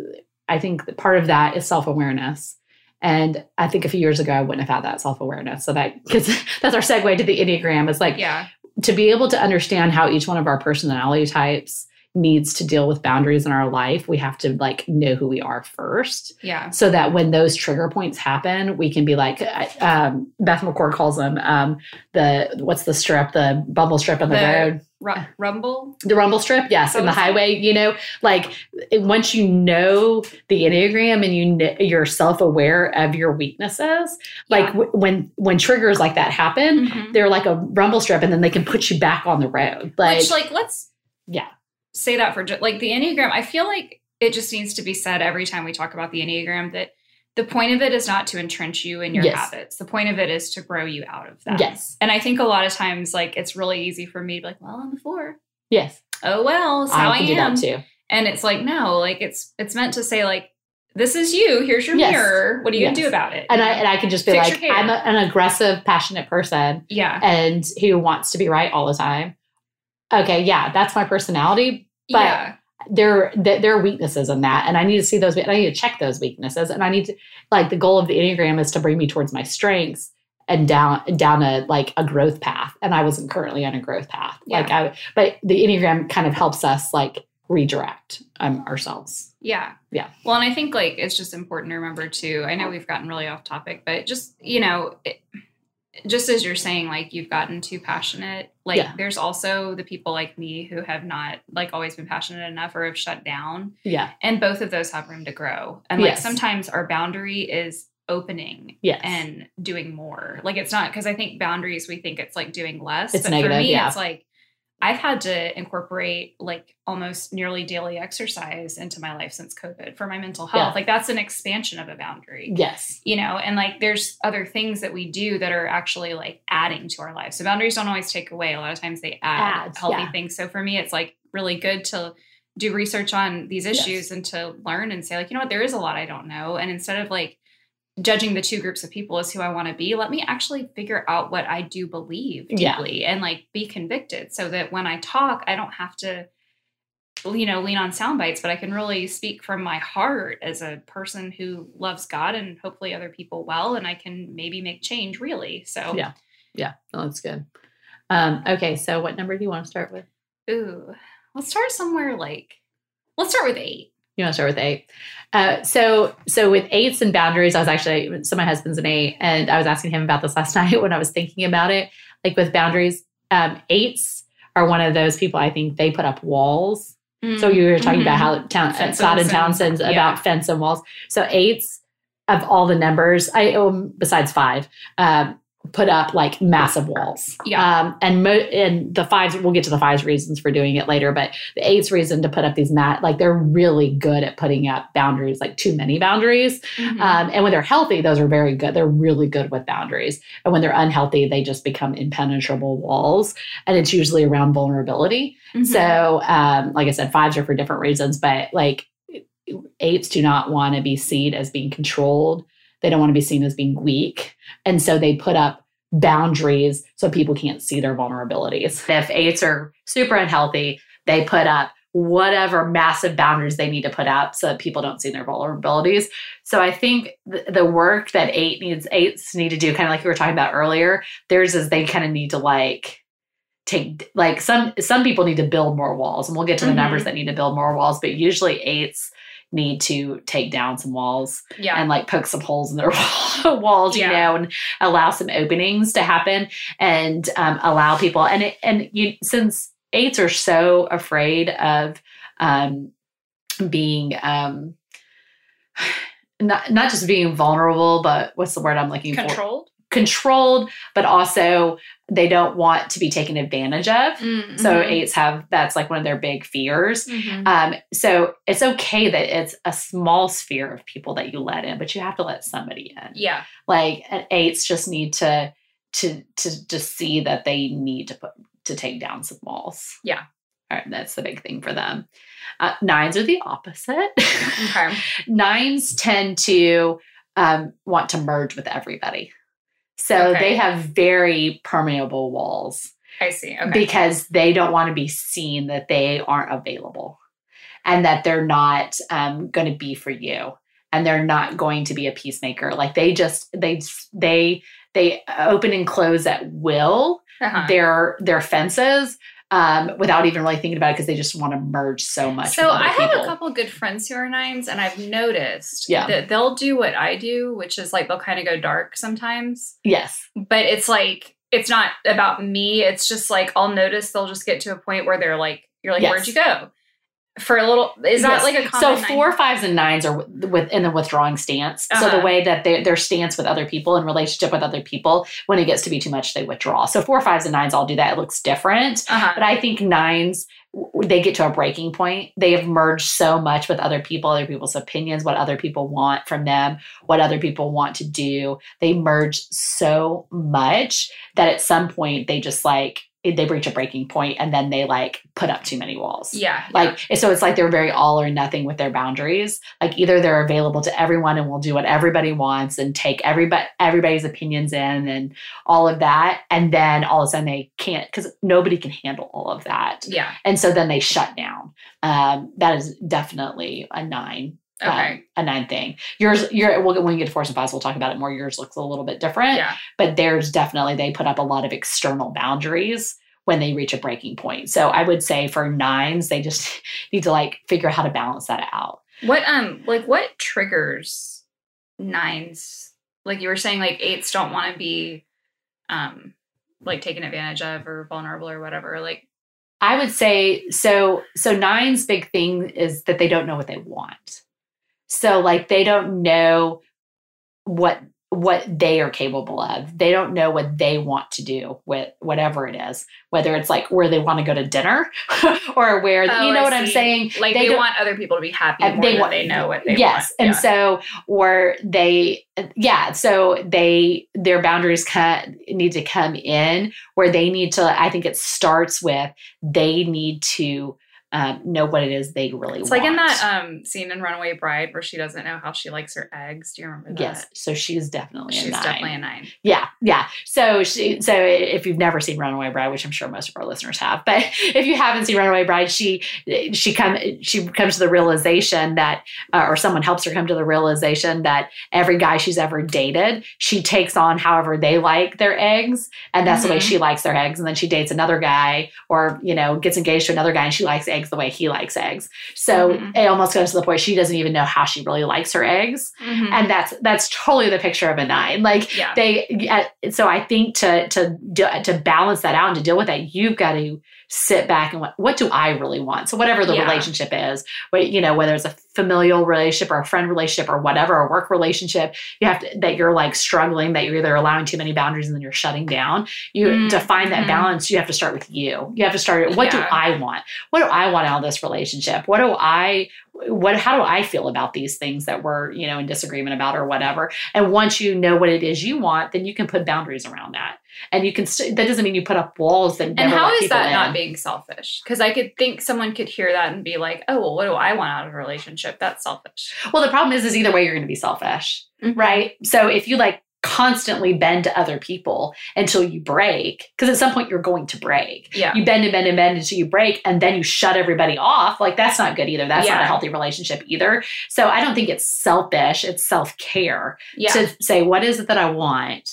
I think that part of that is self awareness. And I think a few years ago I wouldn't have had that self awareness. So that because that's our segue to the Enneagram. It's like yeah. to be able to understand how each one of our personality types needs to deal with boundaries in our life, we have to like know who we are first. Yeah. So that when those trigger points happen, we can be like, um, Beth McCord calls them, um, the, what's the strip, the bumble strip on the, the road. Ru- rumble? The rumble strip. Yes. In the highway, you know, like once you know the Enneagram and you kn- you're self-aware of your weaknesses, like yeah. w- when, when triggers like that happen, mm-hmm. they're like a rumble strip, and then they can put you back on the road. Like, which like, let's, yeah. say that for like the Enneagram. I feel like it just needs to be said every time we talk about the Enneagram that the point of it is not to entrench you in your yes. habits. The point of it is to grow you out of that. Yes. And I think a lot of times, like, it's really easy for me to be like, well, I'm the four. Yes. Oh, well, it's how I, I am. Do that too. And it's like, no, like it's, it's meant to say like, this is you. Here's your yes. mirror. What are you yes. going to do about it? And I, and I can just be Fix like, I'm a, an aggressive, passionate person. Yeah. And who wants to be right all the time. Okay. Yeah. That's my personality. But yeah. there, there are weaknesses in that. And I need to see those. I need to check those weaknesses. And I need to, like, the goal of the Enneagram is to bring me towards my strengths and down, down a, like a growth path. And I wasn't currently on a growth path. Yeah. Like I, but the Enneagram kind of helps us like redirect um, ourselves. Yeah. Yeah. Well, and I think like, it's just important to remember too, I know we've gotten really off topic, but just, you know, it, just as you're saying, like, you've gotten too passionate, like, yeah. there's also the people like me who have not, like, always been passionate enough or have shut down. Yeah. And both of those have room to grow. And, like, yes. sometimes our boundary is opening yes. and doing more. Like, it's not, because I think boundaries, we think it's, like, doing less. It's but negative, for me, yeah. it's, like, I've had to incorporate, like, almost nearly daily exercise into my life since COVID for my mental health. Yeah. Like, that's an expansion of a boundary. Yes. You know, and, like, there's other things that we do that are actually, like, adding to our lives. So boundaries don't always take away. A lot of times they add, add healthy yeah. things. So for me, it's, like, really good to do research on these issues yes. and to learn and say, like, you know what, there is a lot I don't know. And instead of, like, judging the two groups of people as who I want to be, let me actually figure out what I do believe deeply yeah. and, like, be convicted so that when I talk, I don't have to, you know, lean on sound bites, but I can really speak from my heart as a person who loves God and hopefully other people well, and I can maybe make change really. So yeah. Yeah. Well, that's good. Um, okay. So what number do you want to start with? Ooh, let's start somewhere like, let's start with eight. You want to start with eight. Uh, so, so with eights and boundaries, I was actually, so my husband's an eight, and I was asking him about this last night when I was thinking about it. Like, with boundaries, um, eights are one of those people, I think they put up walls. Mm-hmm. So you were talking mm-hmm. about how town, uh, Scott and Townsend yeah. about fence and walls. So eights of all the numbers, I um, besides five, um, put up like massive walls. Yeah. Um, and mo- and the fives, we'll get to the fives reasons for doing it later, but the eight's reason to put up these mat, like they're really good at putting up boundaries, like too many boundaries. Mm-hmm. Um, and when they're healthy, those are very good. They're really good with boundaries. And when they're unhealthy, they just become impenetrable walls. And it's usually around vulnerability. Mm-hmm. So, um, like I said, fives are for different reasons, but like eights do not want to be seen as being controlled. They don't want to be seen as being weak. And so they put up boundaries so people can't see their vulnerabilities. If eights are super unhealthy, they put up whatever massive boundaries they need to put up so that people don't see their vulnerabilities. So I think th- the work that eight needs, eights need to do, kind of like you were talking about earlier, theirs is they kind of need to like take, like some, some people need to build more walls, and we'll get to mm-hmm. the numbers that need to build more walls, but usually eights need to take down some walls yeah. and like poke some holes in their walls, you yeah. know, and allow some openings to happen and um, allow people. And, it, and you, since eights are so afraid of um, being, um, not, not just being vulnerable, but what's the word I'm looking Controlled? for? Controlled. Controlled, but also they don't want to be taken advantage of. Mm-hmm. So eights have, that's like one of their big fears. Mm-hmm. Um, so it's okay that it's a small sphere of people that you let in, but you have to let somebody in. Yeah. Like eights just need to, to, to just see that they need to put, to take down some walls. Yeah. All right, that's the big thing for them. Uh, nines are the opposite. Okay. Nines tend to um, want to merge with everybody. So okay. they have very permeable walls. I see. Okay. Because they don't want to be seen that they aren't available and that they're not um, going to be for you and they're not going to be a peacemaker. Like they just, they, they, they open and close at will uh-huh. their, their fences um, without even really thinking about it because they just want to merge so much. So I have people. a couple good friends who are nines, and I've noticed yeah. that they'll do what I do, which is like, they'll kind of go dark sometimes. Yes. But it's like, it's not about me. It's just like, I'll notice they'll just get to a point where they're like, you're like, yes. where'd you go? For a little, is yes. that like a common? So four, nine? fives, and nines are with in the withdrawing stance. Uh-huh. So the way that they, their stance with other people and relationship with other people, when it gets to be too much, they withdraw. So four, fives, and nines all do that. It looks different, uh-huh. but I think nines, they get to a breaking point. They have merged so much with other people, other people's opinions, what other people want from them, what other people want to do. They merge so much that at some point they just like, they reach a breaking point and then they like put up too many walls. Yeah. Like, yeah. so it's like they're very all or nothing with their boundaries. Like either they're available to everyone and will do what everybody wants and take everybody, everybody's opinions in and all of that. And then all of a sudden they can't, because nobody can handle all of that. Yeah. And so then they shut down. Um, that is definitely a nine. Okay. Um, a nine thing. Yours, your, we'll, when we get to fours and fives, we'll talk about it more. Yours looks a little bit different, yeah. but theirs definitely, they put up a lot of external boundaries when they reach a breaking point. So I would say for nines, they just need to like figure out how to balance that out. What, um, like what triggers nines? Like you were saying, like eights don't want to be um, like taken advantage of or vulnerable or whatever? Like, I would say, so, so nine's big thing is that they don't know what they want. So like, they don't know what, what they are capable of. They don't know what they want to do with whatever it is, whether it's like where they want to go to dinner or where, oh, you know I what see. I'm saying? Like they, they want other people to be happy more they than want, they know what they yes. want. Yes. And yeah. so, or they, yeah. So they, their boundaries come, need to come in where they need to, I think it starts with, they need to um, know what it is they really it's want. It's like in that um, scene in Runaway Bride where she doesn't know how she likes her eggs. Do you remember that? Yes. So she's definitely she's a nine. She's definitely a nine. Yeah. Yeah. So she, so if you've never seen Runaway Bride, which I'm sure most of our listeners have, but if you haven't seen Runaway Bride, she, she come, she comes to the realization that, uh, or someone helps her come to the realization that every guy she's ever dated, she takes on however they like their eggs. And that's mm-hmm. the way she likes their eggs. And then she dates another guy or, you know, gets engaged to another guy and she likes eggs the way he likes eggs. So mm-hmm. it almost goes to the point she doesn't even know how she really likes her eggs. Mm-hmm. And that's that's totally the picture of a nine. Like yeah. they uh, so I think to to to balance that out and to deal with that, you've got to sit back and what, what do I really want? So whatever the yeah. relationship is, you know, whether it's a familial relationship or a friend relationship or whatever, a work relationship, you have to, that you're like struggling, that you're either allowing too many boundaries and then you're shutting down. You mm-hmm. to find that balance, you have to start with you. You have to start with what yeah. do I want? What do I want out of this relationship? What do I, what, how do I feel about these things that we're, you know, in disagreement about or whatever? And once you know what it is you want, then you can put boundaries around that. And you can, st- that doesn't mean you put up walls that never And how is that in. Not being selfish? Because I could think someone could hear that and be like, oh, well, what do I want out of a relationship? That's selfish. Well, the problem is, is either way you're going to be selfish, mm-hmm. right? So if you like constantly bend to other people until you break, because at some point you're going to break. Yeah. You bend and bend and bend until you break and then you shut everybody off. Like that's not good either. That's yeah. not a healthy relationship either. So I don't think it's selfish. It's self-care yeah. to say, what is it that I want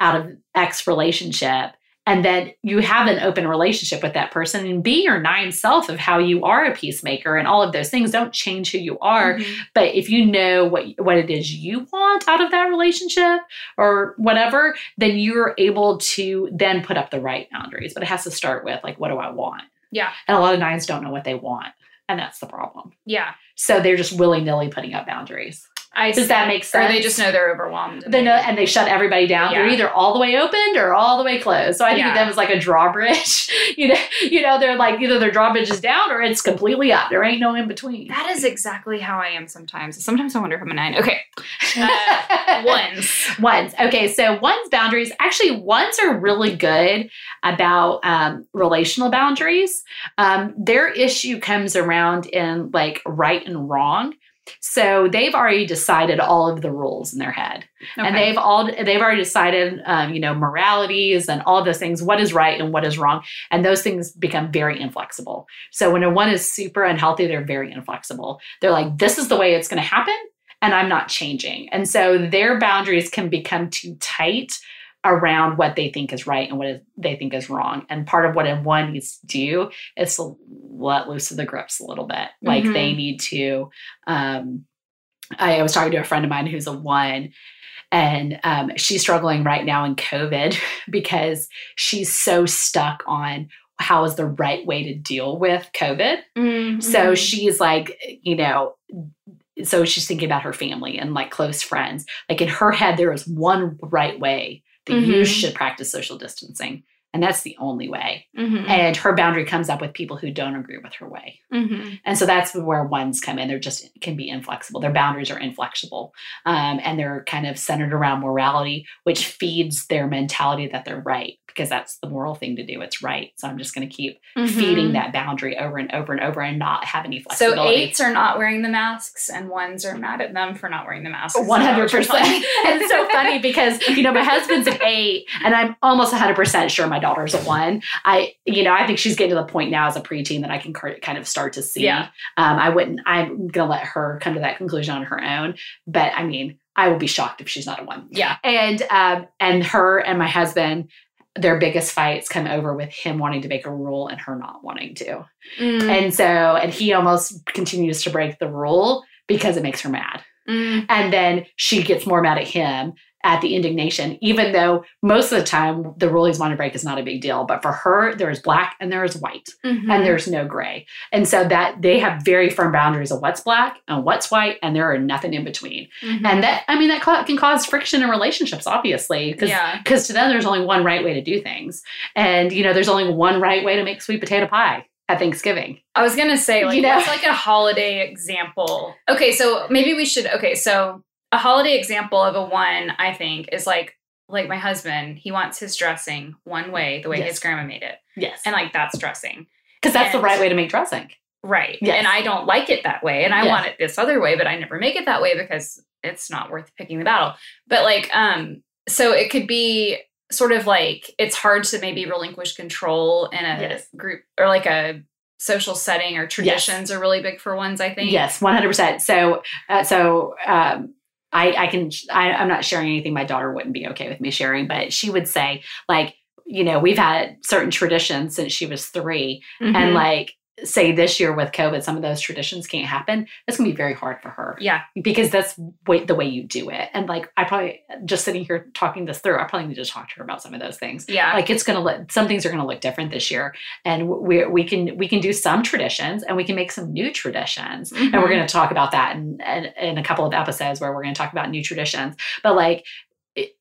out of X relationship? And then you have an open relationship with that person and be your nine self of how you are a peacemaker and all of those things. Don't change who you are. Mm-hmm. But if you know what, what it is you want out of that relationship or whatever, then you're able to then put up the right boundaries. But it has to start with like, what do I want? Yeah. And a lot of nines don't know what they want. And that's the problem. Yeah. So they're just willy-nilly putting up boundaries. I Does see. That make sense? Or they just know they're overwhelmed. They know, and they shut everybody down. Yeah. They're either all the way opened or all the way closed. So I think yeah. of them as like a drawbridge. you know, you know, they're like either their drawbridge is down or it's completely up. There ain't no in between. That is exactly how I am sometimes. Sometimes I wonder if I'm a nine. Okay, uh, ones, ones. Okay, so ones boundaries. Actually, ones are really good about um, relational boundaries. Um, their issue comes around in like right and wrong. So they've already decided all of the rules in their head, okay. and they've all they've already decided, um, you know, moralities and all those things, what is right and what is wrong, and those things become very inflexible. So when a one is super unhealthy, they're very inflexible. They're like, this is the way it's going to happen, and I'm not changing. And so their boundaries can become too tight around what they think is right and what they think is wrong. And part of what a one needs to do is to let loose of the grips a little bit. Mm-hmm. Like they need to, um, I, I was talking to a friend of mine who's a one, and um, she's struggling right now in COVID because she's so stuck on how is the right way to deal with COVID. Mm-hmm. So she's like, you know, so she's thinking about her family and like close friends. Like in her head, there is one right way that mm-hmm. you should practice social distancing. And that's the only way. Mm-hmm. And her boundary comes up with people who don't agree with her way. Mm-hmm. And so that's where ones come in. They're just can be inflexible. Their boundaries are inflexible. Um, and they're kind of centered around morality, which feeds their mentality that they're right, because that's the moral thing to do. It's right. So I'm just going to keep mm-hmm. feeding that boundary over and over and over and not have any flexibility. So eights are not wearing the masks and ones are mad at them for not wearing the masks. one hundred percent. And it's so funny because, you know, my husband's an eight and I'm almost one hundred percent sure my daughter's a one. I, you know, I think she's getting to the point now as a preteen that I can kind of start to see. Yeah. Um, I wouldn't, I'm going to let her come to that conclusion on her own. But I mean, I will be shocked if she's not a one. Yeah. And, um, and her and my husband, their biggest fights come over with him wanting to make a rule and her not wanting to. Mm. And so, and he almost continues to break the rule because it makes her mad. Mm. And then she gets more mad at him at the indignation, even though most of the time the rule he's wanting to break is not a big deal. But for her, there is black and there is white mm-hmm. and there's no gray. And so that they have very firm boundaries of what's black and what's white, and there are nothing in between. Mm-hmm. And that, I mean, that can cause friction in relationships, obviously, because yeah. to them, there's only one right way to do things. And, you know, there's only one right way to make sweet potato pie at Thanksgiving. I was going to say, like, you know? That's like a holiday example. Okay, so maybe we should, okay, so a holiday example of a one, I think, is like, like my husband, he wants his dressing one way, the way yes. his grandma made it. Yes. And like, that's dressing. Because that's and, the right way to make dressing. Right. Yes. And I don't like it that way. And I yes. want it this other way, but I never make it that way because it's not worth picking the battle. But like, um, so it could be sort of like, it's hard to maybe relinquish control in a yes. group or like a social setting, or traditions yes. are really big for ones, I think. Yes, one hundred percent. So, uh, so, um, I, I can, I, I'm not sharing anything my daughter wouldn't be okay with me sharing, but she would say like, you know, we've had certain traditions since she was three mm-hmm. and like, say this year with COVID, some of those traditions can't happen. That's going to be very hard for her. Yeah. Because that's way, the way you do it. And like, I probably just sitting here talking this through, I probably need to talk to her about some of those things. Yeah. Like it's going to look, some things are going to look different this year. And we we can, we can do some traditions and we can make some new traditions. Mm-hmm. And we're going to talk about that in, in, in a couple of episodes where we're going to talk about new traditions, but like, it,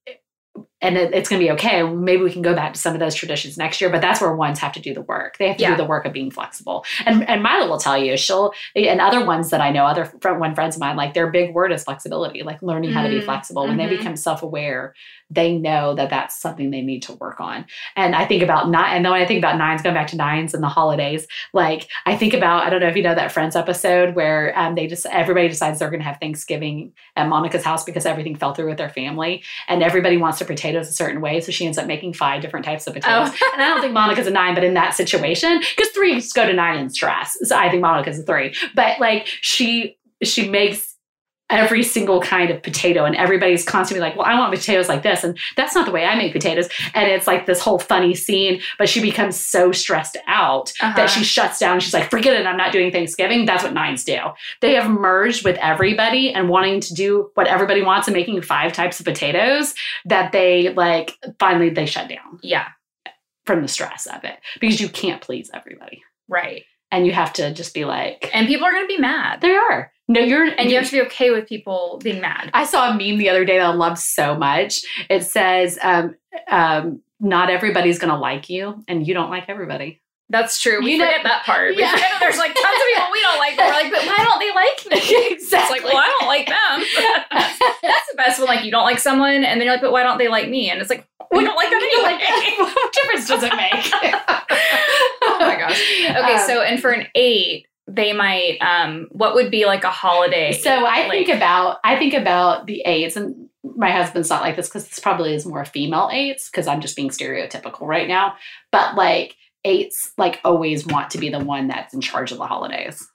and it, it's going to be okay. Maybe we can go back to some of those traditions next year, but that's where ones have to do the work. They have to yeah. do the work of being flexible. And and Mila will tell you, she'll, and other ones that I know, other friend, one friends of mine, like their big word is flexibility, like learning mm-hmm. how to be flexible. When mm-hmm. they become self-aware, they know that that's something they need to work on. And I think about nine, and then when I think about nines, going back to nines and the holidays, like I think about, I don't know if you know that Friends episode where um, they just, everybody decides they're going to have Thanksgiving at Monica's house because everything fell through with their family and everybody wants to pretend a certain way, so she ends up making five different types of potatoes. Oh. And I don't think Monica's a nine, but in that situation, because threes go to nine in stress, so I think Monica's a three. But like she, she makes every single kind of potato, and everybody's constantly like, well, I want potatoes like this, and that's not the way I make potatoes. And it's like this whole funny scene, but she becomes so stressed out uh-huh. that she shuts down. She's like, forget it, I'm not doing Thanksgiving. That's what nines do. They have merged with everybody and wanting to do what everybody wants and making five types of potatoes that they like, finally they shut down. Yeah. From the stress of it, because you can't please everybody. Right. And you have to just be like, and people are going to be mad. They are. No, you're, and you have to be okay with people being mad. I saw a meme the other day that I loved so much. It says, um, um, not everybody's going to like you, and you don't like everybody. That's true. We you forget know, that part. Yeah. We forget that there's like tons of people we don't like, but we're like, but why don't they like me? Exactly. It's like, well, I don't like them. that's, that's the best one. Like, you don't like someone, and then you're like, but why don't they like me? And it's like, we don't like them anyway. What difference does it make? Oh my gosh. Okay, um, so, and for an eight, they might, um, what would be like a holiday? So I like, think about, I think about the eights, and my husband's not like this because this probably is more female eights because I'm just being stereotypical right now. But like eights, like always want to be the one that's in charge of the holidays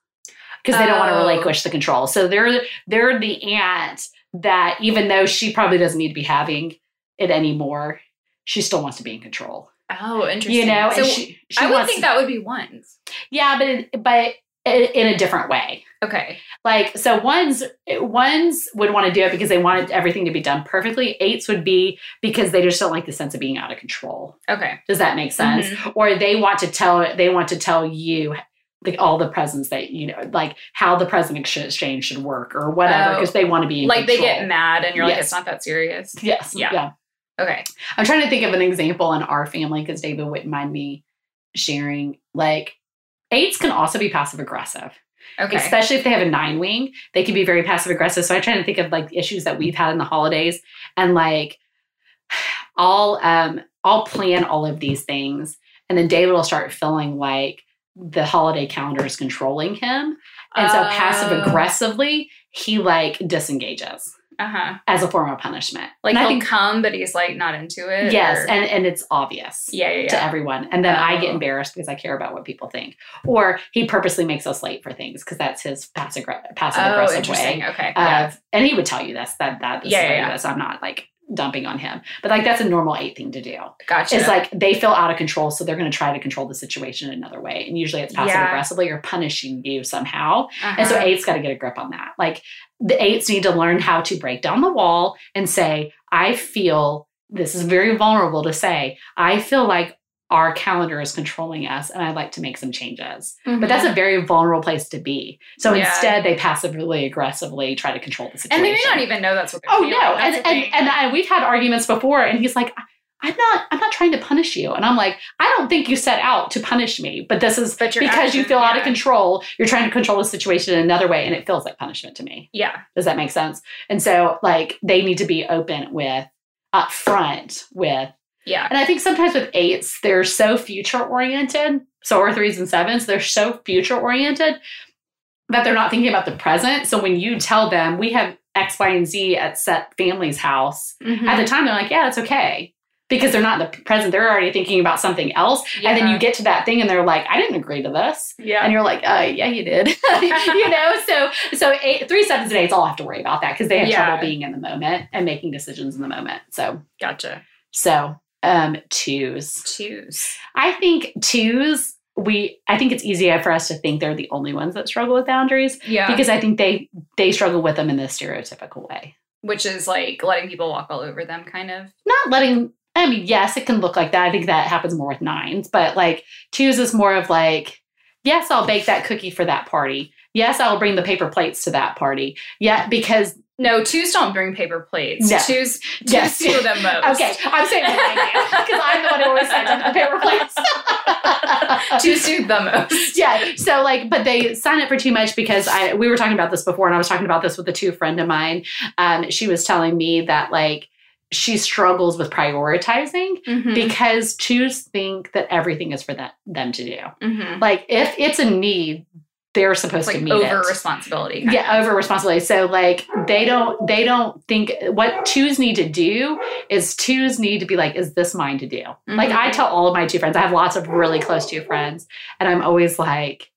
because they oh. don't want to relinquish the control. So they're, they're the aunt that even though she probably doesn't need to be having it anymore, she still wants to be in control. Oh, interesting. You know, so and she, she I would wants think to, that would be ones. Yeah, but, it, but, in a different way. Okay. Like, so ones, ones would want to do it because they wanted everything to be done perfectly. Eights would be because they just don't like the sense of being out of control. Okay. Does that make sense? Mm-hmm. Or they want to tell, they want to tell you like all the presents that, you know, like how the present exchange should work or whatever, because oh, they want to be in like control. They get mad and you're yes. like, it's not that serious. Yes. Yeah. yeah. Okay. I'm trying to think of an example in our family because David wouldn't mind me sharing, like, eights can also be passive aggressive. Okay. Especially if they have a nine wing, they can be very passive aggressive. So I try to think of like issues that we've had in the holidays and like I'll, um, I'll plan all of these things. And then David will start feeling like the holiday calendar is controlling him. And so oh. passive aggressively, he like disengages. Uh-huh. As a form of punishment. Like and he'll I think, come, but he's like not into it. Yes. Or... And, and it's obvious yeah, yeah, yeah. to everyone. And then oh. I get embarrassed because I care about what people think. Or he purposely makes us late for things because that's his passive, passive oh, aggressive way. Okay. Of, yeah. And he would tell you this, that, that, this, yeah, yeah, yeah. this. I'm not like dumping on him. But like that's a normal eight thing to do. Gotcha. It's like they feel out of control, so they're going to try to control the situation another way. And usually it's passive yeah. aggressively or punishing you somehow. Uh-huh. And so eight's got to get a grip on that. Like the eights need to learn how to break down the wall and say, I feel, this is very vulnerable to say, I feel like our calendar is controlling us and I'd like to make some changes. Mm-hmm. But that's a very vulnerable place to be. So yeah. instead they passively aggressively try to control the situation. And they may not even know that's what they're oh, feeling. Oh no. And, and, and I, we've had arguments before and he's like, I'm not, I'm not trying to punish you. And I'm like, I don't think you set out to punish me, but this is but because actions, you feel yeah. out of control. You're trying to control the situation in another way. And it feels like punishment to me. Yeah. Does that make sense? And so like they need to be open with upfront with, yeah. And I think sometimes with eights, they're so future oriented. So are threes and sevens, they're so future oriented that they're not thinking about the present. So when you tell them we have X, Y, and Z at set family's house, mm-hmm. at the time they're like, yeah, it's okay. Because they're not in the present. They're already thinking about something else. Yeah. And then you get to that thing and they're like, I didn't agree to this. Yeah. And you're like, uh, yeah, you did. You know? So so eight, three, sevens, and eights all have to worry about that because they have yeah. trouble being in the moment and making decisions in the moment. So. Gotcha. So um, twos. Twos. I think twos, we, I think it's easier for us to think they're the only ones that struggle with boundaries. Yeah. Because I think they they struggle with them in the stereotypical way. Which is like letting people walk all over them, kind of. Not letting... I mean, yes, it can look like that. I think that happens more with nines, but like twos is more of like, yes, I'll bake that cookie for that party. Yes, I'll bring the paper plates to that party. Yeah, because no, twos don't bring paper plates. No. Twos, twos yes. steal them most. Okay, I'm saying that I do because I'm the one who always signs up for the paper plates. Twos do the most. Yeah. So like, but they sign up for too much because I we were talking about this before, and I was talking about this with a two friend of mine. Um, she was telling me that like. She struggles with prioritizing mm-hmm. because twos think that everything is for that, them to do. Mm-hmm. Like if it's a need, they're supposed like to meet over it. Over responsibility. Yeah, over responsibility. So like they don't they don't think what twos need to do is twos need to be like, is this mine to do? Mm-hmm. Like I tell all of my two friends, I have lots of really close two friends, and I'm always like,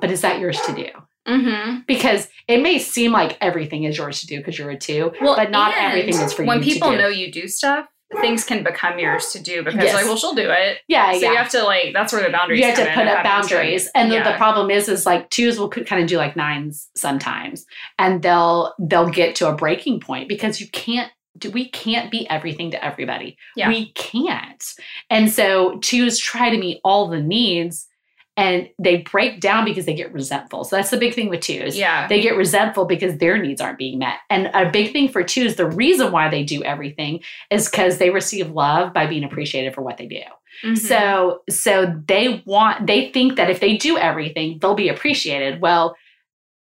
but is that yours to do? Mm-hmm. Because it may seem like everything is yours to do because you're a two, well, but not everything is for you to do. When people know you do stuff, things can become yours to do because yes. like, well, she'll do it. Yeah, so yeah. you have to like, that's where the boundaries come in. You have to put up boundaries. And yeah. the, the problem is, is like twos will kind of do like nines sometimes, and they'll, they'll get to a breaking point because you can't, we can't be everything to everybody. Yeah. We can't. And so twos try to meet all the needs. And they break down because they get resentful. So that's the big thing with twos. Yeah. They get resentful because their needs aren't being met. And a big thing for twos, the reason why they do everything is because they receive love by being appreciated for what they do. Mm-hmm. So so they want, they think that if they do everything, they'll be appreciated. Well,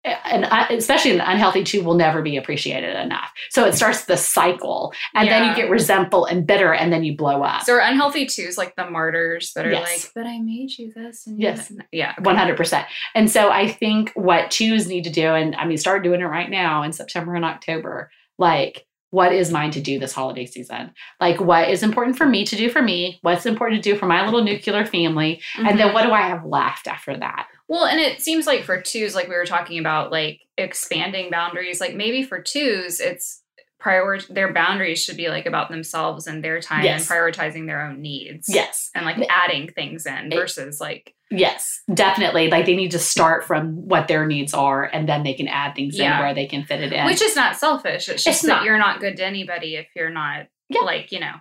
and especially an unhealthy two will never be appreciated enough. So it starts the cycle, and yeah. then you get resentful and bitter, and then you blow up. So are unhealthy twos like the martyrs that are yes. like, but I made you this. And yes. You yeah. one hundred percent. And so I think what twos need to do, and I mean, start doing it right now in September and October, like, what is mine to do this holiday season? Like, what is important for me to do for me? What's important to do for my little nuclear family? Mm-hmm. And then what do I have left after that? Well, and it seems like for twos, like we were talking about, like expanding boundaries, like maybe for twos, it's prior, their boundaries should be like about themselves and their time yes. and prioritizing their own needs. Yes. And like adding things in versus like. Yes, definitely. Like they need to start from what their needs are, and then they can add things yeah. in where they can fit it in. Which is not selfish. It's just it's that not. You're not good to anybody if you're not yeah. like, you know,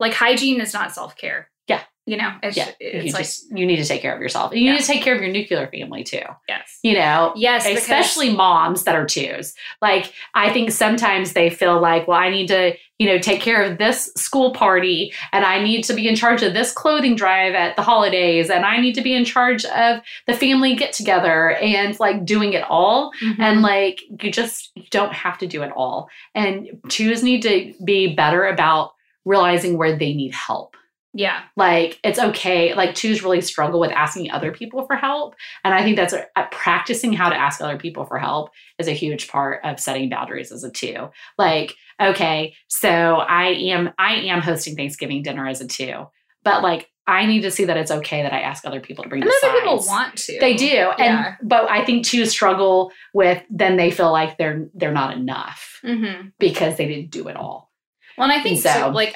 like hygiene is not self-care. Yeah. You know, it's, yeah. it's you like just, you need to take care of yourself. You yeah. need to take care of your nuclear family too. Yes. You know, yes, especially moms that are twos. Like, I think sometimes they feel like, well, I need to, you know, take care of this school party, and I need to be in charge of this clothing drive at the holidays, and I need to be in charge of the family get together, and like doing it all. Mm-hmm. And like, you just you don't have to do it all. And twos need to be better about realizing where they need help. Yeah. Like, it's okay. Like, twos really struggle with asking other people for help. And I think that's a, a practicing how to ask other people for help is a huge part of setting boundaries as a two. Like, okay, so I am, I am hosting Thanksgiving dinner as a two, but like, I need to see that it's okay that I ask other people to bring the sides. And other people want to. They do. Yeah. And but I think twos struggle with, then they feel like they're, they're not enough mm-hmm. because they didn't do it all. Well, and I think and so, so, like,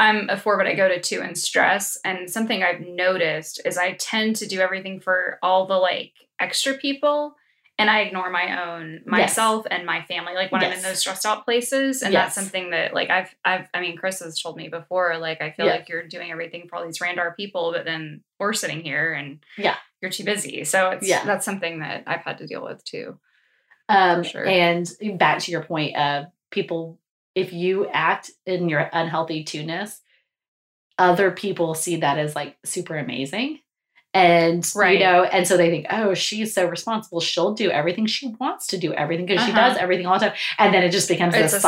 I'm a four, but I go to two in stress. And something I've noticed is I tend to do everything for all the like extra people. And I ignore my own, myself yes. and my family, like when yes. I'm in those stressed out places. And yes. that's something that like I've, I've, I mean, Chris has told me before, like, I feel yeah. like you're doing everything for all these Randar people, but then we're sitting here and yeah. you're too busy. So it's, yeah. that's something that I've had to deal with too. Um, sure. And back to your point of people, if you act in your unhealthy two-ness, other people see that as like super amazing. And, right. you know, and so they think, oh, she's so responsible. She'll do everything. She wants to do everything because uh-huh. she does everything all the time. And then it just becomes a cycle.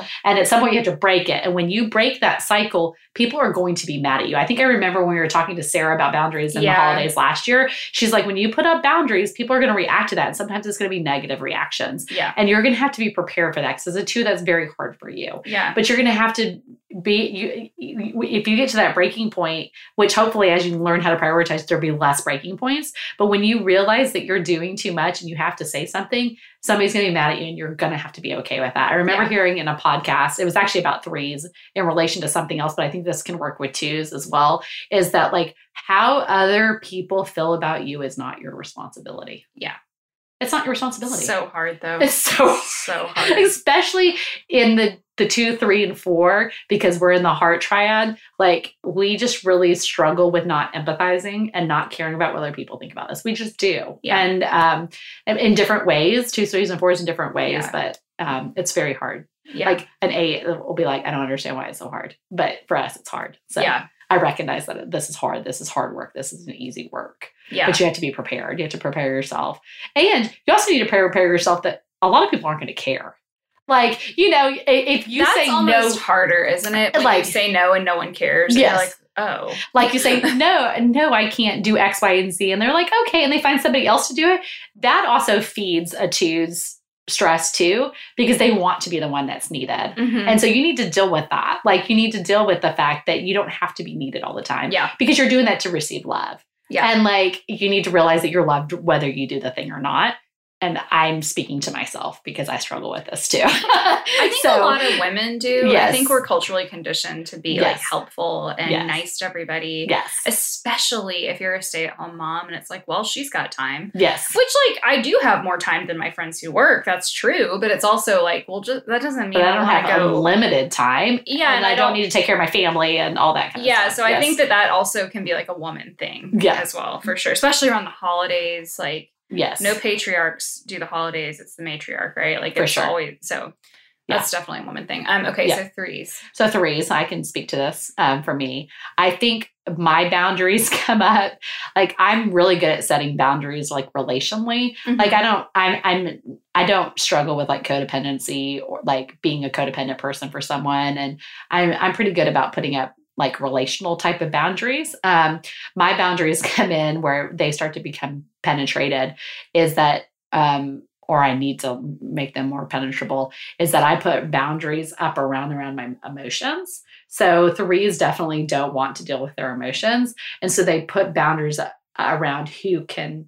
cycle. And at some point you have to break it. And when you break that cycle, people are going to be mad at you. I think I remember when we were talking to Sarah about boundaries in yeah. the holidays last year, she's like, when you put up boundaries, people are going to react to that. And sometimes it's going to be negative reactions. Yeah. And you're going to have to be prepared for that because as a two, that's very hard for you. Yeah. But you're going to have to be, you, if you get to that breaking point, which hopefully as you learn how to prioritize, there'll be less breaking points. But when you realize that you're doing too much and you have to say something, somebody's going to be mad at you and you're going to have to be okay with that. I remember yeah. hearing in a podcast, it was actually about threes in relation to something else, but I think this can work with twos as well, is that like how other people feel about you is not your responsibility. Yeah. It's not your responsibility. So hard though. It's so, so hard. Especially in the, the two, three, and four, because we're in the heart triad. Like we just really struggle with not empathizing and not caring about what other people think about us. We just do. Yeah. And, um, in different ways, two, threes, and fours in different ways, yeah. but, um, it's very hard. Yeah. Like an eight will be like, I don't understand why it's so hard, but for us it's hard. So yeah. I recognize that this is hard. This is hard work. This isn't easy work. Yeah. But you have to be prepared. You have to prepare yourself. And you also need to prepare yourself that a lot of people aren't going to care. Like, you know, if you That's say no. That's almost harder, isn't it? Like, like you say no and no one cares. Yes. And they're like, oh. Like you say, no, no, I can't do X, Y, and Z. And they're like, okay. And they find somebody else to do it. That also feeds a two's stress too, because they want to be the one that's needed. Mm-hmm. And so you need to deal with that. Like you need to deal with the fact that you don't have to be needed all the time. Yeah. Because you're doing that to receive love. Yeah. And like, you need to realize that you're loved whether you do the thing or not. And I'm speaking to myself because I struggle with this too. I think so, a lot of women do. Yes. I think we're culturally conditioned to be yes. like helpful and yes. nice to everybody. Yes. Especially if you're a stay-at-home mom and it's like, well, she's got time. Yes. Which like, I do have more time than my friends who work. That's true. But it's also like, well, just, that doesn't mean but I don't, I don't have go. Unlimited time. Yeah. And, and I, I don't, don't need to take care of my family and all that kind yeah, of stuff. Yeah. So yes. I think that that also can be like a woman thing yeah. as well, for sure. Especially around the holidays, like. Yes. No patriarchs do the holidays. It's the matriarch, right? Like For it's sure. always, so that's yeah. definitely a woman thing. Um, okay. Yeah. So threes. So threes, I can speak to this. Um, for me, I think my boundaries come up. Like I'm really good at setting boundaries, like relationally. Mm-hmm. Like I don't, I'm, I'm, I don't struggle with like codependency or like being a codependent person for someone. And I'm, I'm pretty good about putting up like relational type of boundaries. Um, my boundaries come in where they start to become penetrated is that, um, or I need to make them more penetrable is that I put boundaries up around, around my emotions. So threes definitely don't want to deal with their emotions. And so they put boundaries around who can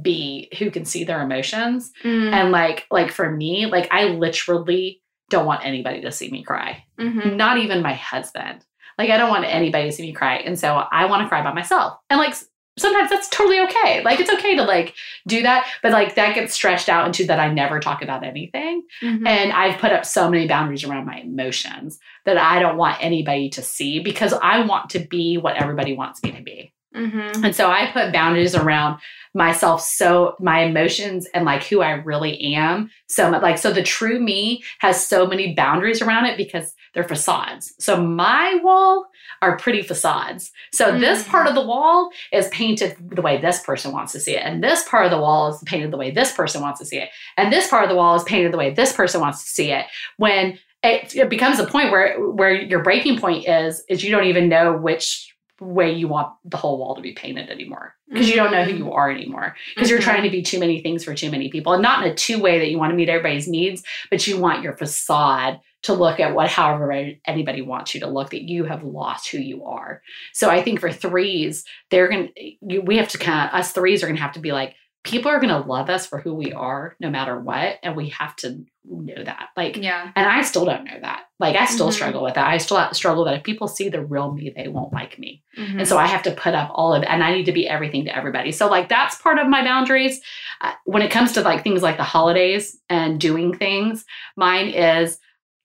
be, who can see their emotions. Mm. And like, like for me, like I literally don't want anybody to see me cry. Mm-hmm. Not even my husband. Like, I don't want anybody to see me cry. And so I want to cry by myself. And like, sometimes that's totally okay. Like, it's okay to like do that. But like that gets stretched out into that I never talk about anything. Mm-hmm. And I've put up so many boundaries around my emotions that I don't want anybody to see because I want to be what everybody wants me to be. Mm-hmm. And so I put boundaries around myself. So my emotions and like who I really am. So like, so the true me has so many boundaries around it because they're facades. So my wall are pretty facades. So mm-hmm. this part of the wall is painted the way this person wants to see it. And this part of the wall is painted the way this person wants to see it. And this part of the wall is painted the way this person wants to see it. When it, it becomes a point where, where your breaking point is, is you don't even know which way you want the whole wall to be painted anymore because you don't know who you are anymore because you're trying to be too many things for too many people and not in a two way that you want to meet everybody's needs, but you want your facade to look at what, however anybody wants you to look that you have lost who you are. So I think for threes, they're going to, we have to kind of, us threes are going to have to be like, people are going to love us for who we are no matter what. And we have to know that. Like, yeah. And I still don't know that. Like, I still mm-hmm. struggle with that. I still struggle that if people see the real me, they won't like me. Mm-hmm. And so I have to put up all of it, and I need to be everything to everybody. So, like, that's part of my boundaries. Uh, when it comes to, like, things like the holidays and doing things, mine is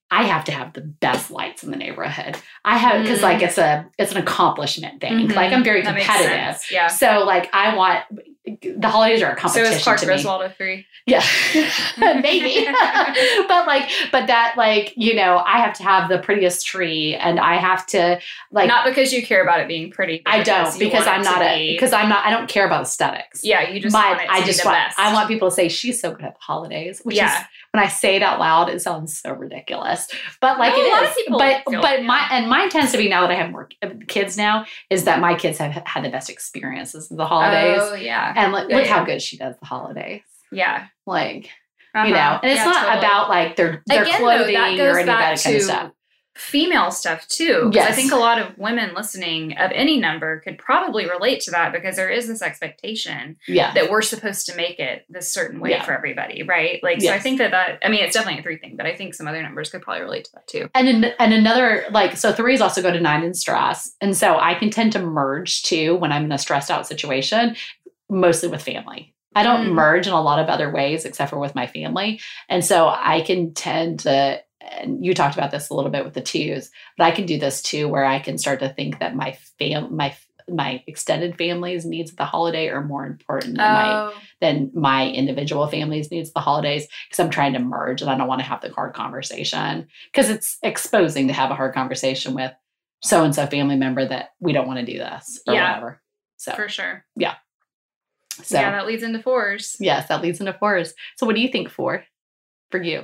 I have to have the best lights in the neighborhood. I have, because, mm-hmm. like, it's a it's an accomplishment thing. Mm-hmm. Like, I'm very that competitive. Yeah. So, like, I want... The holidays are a competition. So is Clark Griswold a three? Yeah, maybe. But like, but that like, you know, I have to have the prettiest tree, and I have to like. Not because you care about it being pretty. I don't, because I'm not a because I'm not. I don't care about aesthetics. Yeah, you just. My, want it to I be just the want. Best. I want people to say she's so good at the holidays. Which yeah. is when I say it out loud, it sounds so ridiculous. But like no, it a lot is. Of people but feel but it, yeah. my and mine tends to be now that I have more kids now is that my kids have had the best experiences of the holidays. Oh yeah. And look, look yeah. how good she does the holidays. Yeah. Like, uh-huh. you know, and it's yeah, not totally. About like their, their Again, clothing though, that goes or any back of that kind of stuff. Female stuff too. Yes. I think a lot of women listening of any number could probably relate to that because there is this expectation yeah. that we're supposed to make it this certain way yeah. for everybody. Right. Like, yes. so I think that that, I mean, it's definitely a three thing, but I think some other numbers could probably relate to that too. And in, and another, like, so threes also go to nine in stress. And so I can tend to merge too when I'm in a stressed out situation. Mostly with family. I don't mm-hmm. merge in a lot of other ways except for with my family. And so I can tend to, and you talked about this a little bit with the twos, but I can do this too, where I can start to think that my fam, my my extended family's needs of the holiday are more important than, oh. my, than my individual family's needs of the holidays because I'm trying to merge and I don't want to have the hard conversation because it's exposing to have a hard conversation with so-and-so family member that we don't want to do this or yeah. whatever. So for sure. Yeah. So, yeah, that leads into fours. Yes, that leads into fours. So what do you think four for you?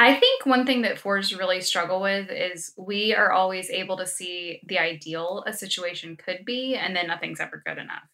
I think one thing that fours really struggle with is we are always able to see the ideal a situation could be, and then nothing's ever good enough.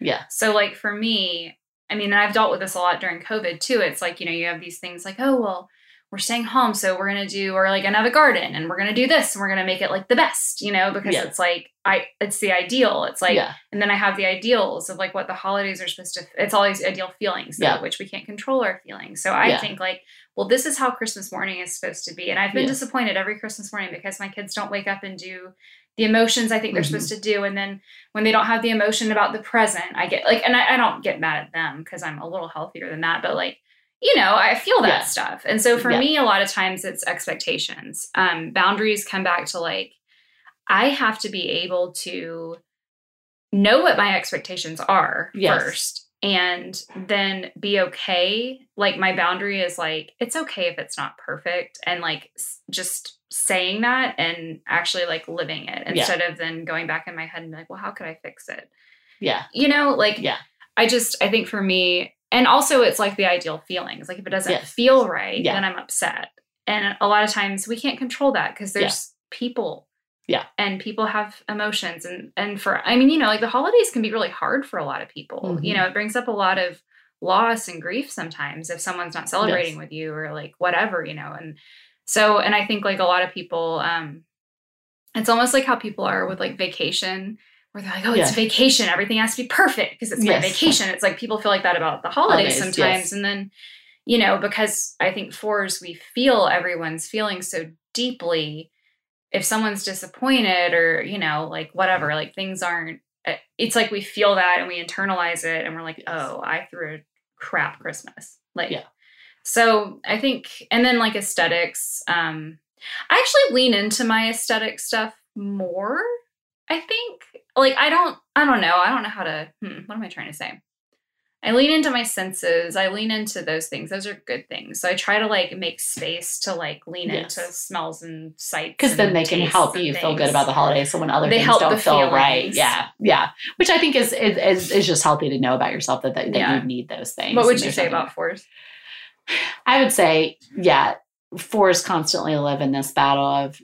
Yeah. So like for me, I mean, and I've dealt with this a lot during COVID too. It's like, you know, you have these things like, oh, well, we're staying home. So we're going to do, or like another garden and we're going to do this and we're going to make it like the best, you know, because yeah. it's like, I, it's the ideal. It's like, yeah. and then I have the ideals of like what the holidays are supposed to, it's all these ideal feelings, yeah. though, which we can't control our feelings. So I yeah. think like, well, this is how Christmas morning is supposed to be. And I've been yeah. disappointed every Christmas morning because my kids don't wake up and do the emotions I think they're mm-hmm. supposed to do. And then when they don't have the emotion about the present, I get like, and I, I don't get mad at them because I'm a little healthier than that, but like, you know, I feel that yeah. stuff. And so for yeah. me, a lot of times it's expectations. Um, boundaries come back to like, I have to be able to know what my expectations are yes. first and then be okay. Like my boundary is like, it's okay if it's not perfect. And like s- just saying that and actually like living it instead yeah. of then going back in my head and like, well, how could I fix it? Yeah. You know, like, yeah. I just, I think for me, and also it's like the ideal feelings. Like if it doesn't yes. feel right, yeah. then I'm upset. And a lot of times we can't control that because there's yeah. people. Yeah. And people have emotions. And, and for, I mean, you know, like the holidays can be really hard for a lot of people. Mm-hmm. You know, it brings up a lot of loss and grief sometimes if someone's not celebrating yes. with you or like whatever, you know. And so, and I think like a lot of people, um, it's almost like how people are with like vacation where they're like, oh, yes. it's vacation. Everything has to be perfect because it's my yes. vacation. It's like people feel like that about the holidays Always, sometimes. Yes. And then, you know, because I think fours, we feel everyone's feelings so deeply. If someone's disappointed or, you know, like whatever, like things aren't, it's like we feel that and we internalize it and we're like, yes. oh, I threw a crap Christmas. Like, yeah. so I think, and then like aesthetics, um, I actually lean into my aesthetic stuff more, I think. Like, I don't, I don't know. I don't know how to, hmm, what am I trying to say? I lean into my senses. I lean into those things. Those are good things. So I try to like make space to like lean yes. into smells and sights. Because then they can help you things. Feel good about the holidays. So when other they things don't feel feelings. Right. Yeah. Yeah. Which I think is, is, is just healthy to know about yourself that, that, that yeah. you need those things. What would you say about fours? I would say, yeah, fours constantly live in this battle of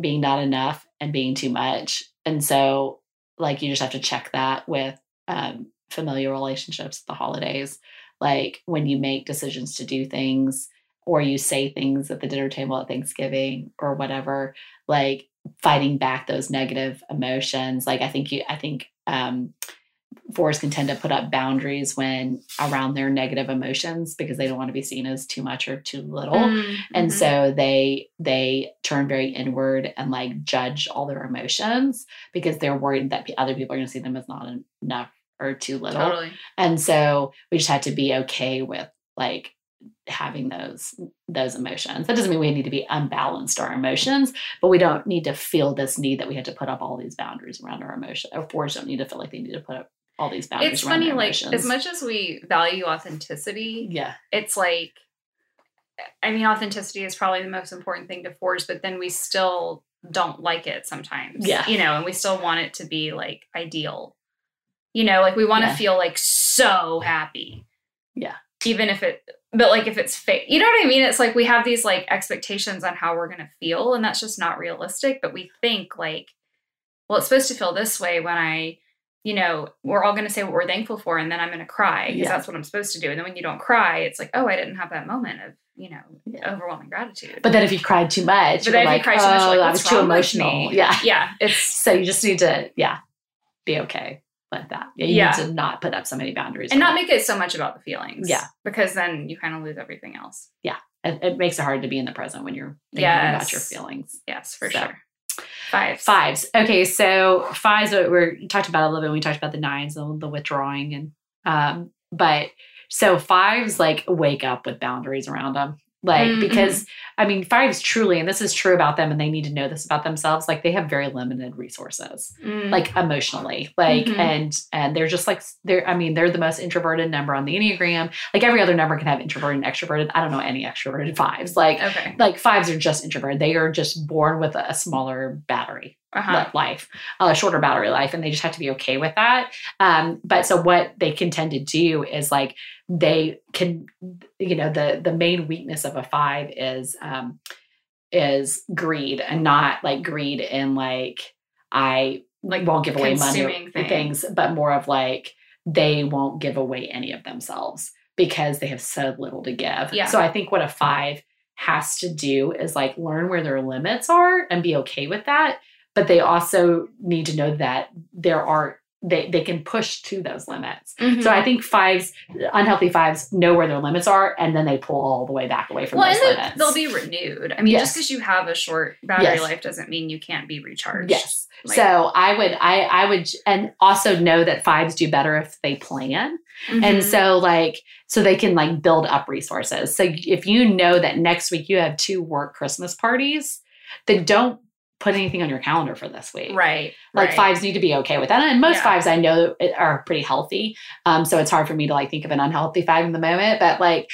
being not enough and being too much. And so like, you just have to check that with um, familiar relationships at the holidays. Like when you make decisions to do things or you say things at the dinner table at Thanksgiving or whatever, like fighting back those negative emotions. Like I think you, I think um, fours can tend to put up boundaries when around their negative emotions because they don't want to be seen as too much or too little. Mm-hmm. And so they, they turn very inward and like judge all their emotions because they're worried that other people are going to see them as not enough or too little. Totally. And so we just had to be okay with like having those, those emotions. That doesn't mean we need to be unbalanced our emotions, but we don't need to feel this need that we had to put up all these boundaries around our emotion. Or fours don't need to feel like they need to put up all these boundaries. It's funny, like as much as we value authenticity, yeah, it's like, I mean, authenticity is probably the most important thing to fours, but then we still don't like it sometimes, yeah, you know, and we still want it to be like ideal, you know, like we want to yeah. feel like so happy, yeah, even if it, but like if it's fake, you know what I mean? It's like we have these like expectations on how we're gonna feel, and that's just not realistic. But we think like, well, it's supposed to feel this way when I. You know, we're all going to say what we're thankful for, and then I'm going to cry because yeah. that's what I'm supposed to do. And then when you don't cry, it's like, oh, I didn't have that moment of, you know, yeah. overwhelming gratitude. But then if you cried too much, but then if like, you cried too much, oh, like, I was too emotional. Yeah, yeah. It's so you just need to, yeah, be okay with that. Yeah, you yeah. need to not put up so many boundaries and not that. Make it so much about the feelings. Yeah, because then you kind of lose everything else. Yeah, it, it makes it hard to be in the present when you're thinking yes. about your feelings. Yes, for so. Sure. Fives. Fives. Okay, so fives, we're, we talked about a little bit when we talked about the nines and the withdrawing. and um, But so fives, like, wake up with boundaries around them. Like, mm-hmm. because, I mean, fives truly, and this is true about them, and they need to know this about themselves, like, they have very limited resources, mm. like, emotionally. Like, mm-hmm. and and they're just, like, they're, I mean, they're the most introverted number on the Enneagram. Like, every other number can have introverted and extroverted. I don't know any extroverted fives. Like, okay. like fives are just introverted. They are just born with a smaller battery. Uh-huh. life, a shorter battery life, and they just have to be okay with that. Um, but so what they can tend to do is like they can, you know, the the main weakness of a five is um, is greed, and not like greed in like I like won't give away money things. things, but more of like they won't give away any of themselves because they have so little to give. Yeah. So I think what a five has to do is like learn where their limits are and be okay with that. But they also need to know that there are, they, they can push to those limits. Mm-hmm. So I think fives, unhealthy fives, know where their limits are, and then they pull all the way back away from well, those and limits. They'll be renewed. I mean, yes. just because you have a short battery yes. life doesn't mean you can't be recharged. Yes. Like, so I would, I, I would, and also know that fives do better if they plan. Mm-hmm. And so like, so they can like build up resources. So if you know that next week you have two work Christmas parties, then don't put anything on your calendar for this week. Right. Like right. fives need to be okay with that. And most yeah. fives I know are pretty healthy. Um, so it's hard for me to like think of an unhealthy five in the moment, but like,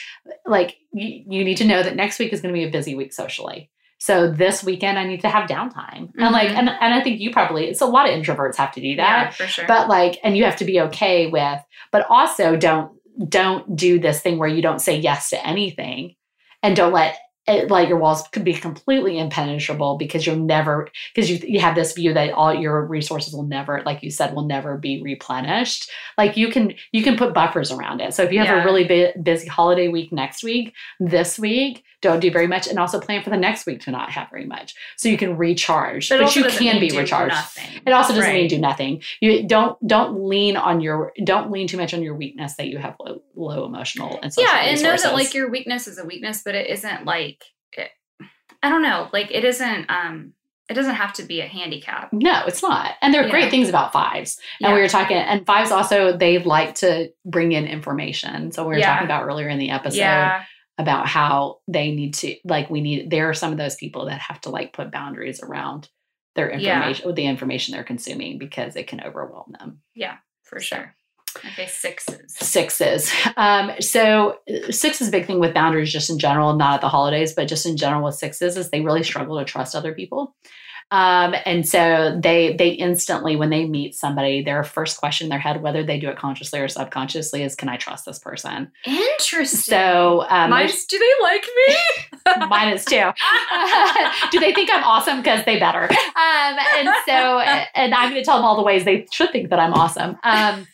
like you, you need to know that next week is going to be a busy week socially. So this weekend I need to have downtime. Mm-hmm. And like, and, and I think you probably, it's a lot of introverts have to do that, yeah, for sure. but like, and you have to be okay with, but also don't, don't do this thing where you don't say yes to anything, and don't let it, like your walls could be completely impenetrable because you'll never, because you you have this view that all your resources will never, like you said, will never be replenished. Like you can, you can put buffers around it. So if you have yeah. a really bu- busy holiday week next week, this week, don't do very much, and also plan for the next week to not have very much. So you can recharge, but, but you can be recharged. Nothing. It also doesn't right. mean do nothing. You don't, don't lean on your, don't lean too much on your weakness that you have low, low emotional and social yeah, and resources. Know that like your weakness is a weakness, but it isn't like, It, I don't know. Like it isn't, um, it doesn't have to be a handicap. No, it's not. And there are yeah. great things about fives. And yeah. we were talking, and fives also, they like to bring in information. So we were yeah. talking about earlier in the episode yeah. about how they need to, like we need, there are some of those people that have to like put boundaries around their information, yeah. the information they're consuming, because it can overwhelm them. Yeah, for sure. Okay, sixes. Sixes. Um, so six is a big thing with boundaries just in general, not at the holidays, but just in general with sixes is they really struggle to trust other people. Um, and so they they instantly, when they meet somebody, their first question in their head, whether they do it consciously or subconsciously, is, can I trust this person? Interesting. So um, mine is, do they like me? Mine is too. Do they think I'm awesome? Because they better. Um, and so, and I'm going to tell them all the ways they should think that I'm awesome. Um,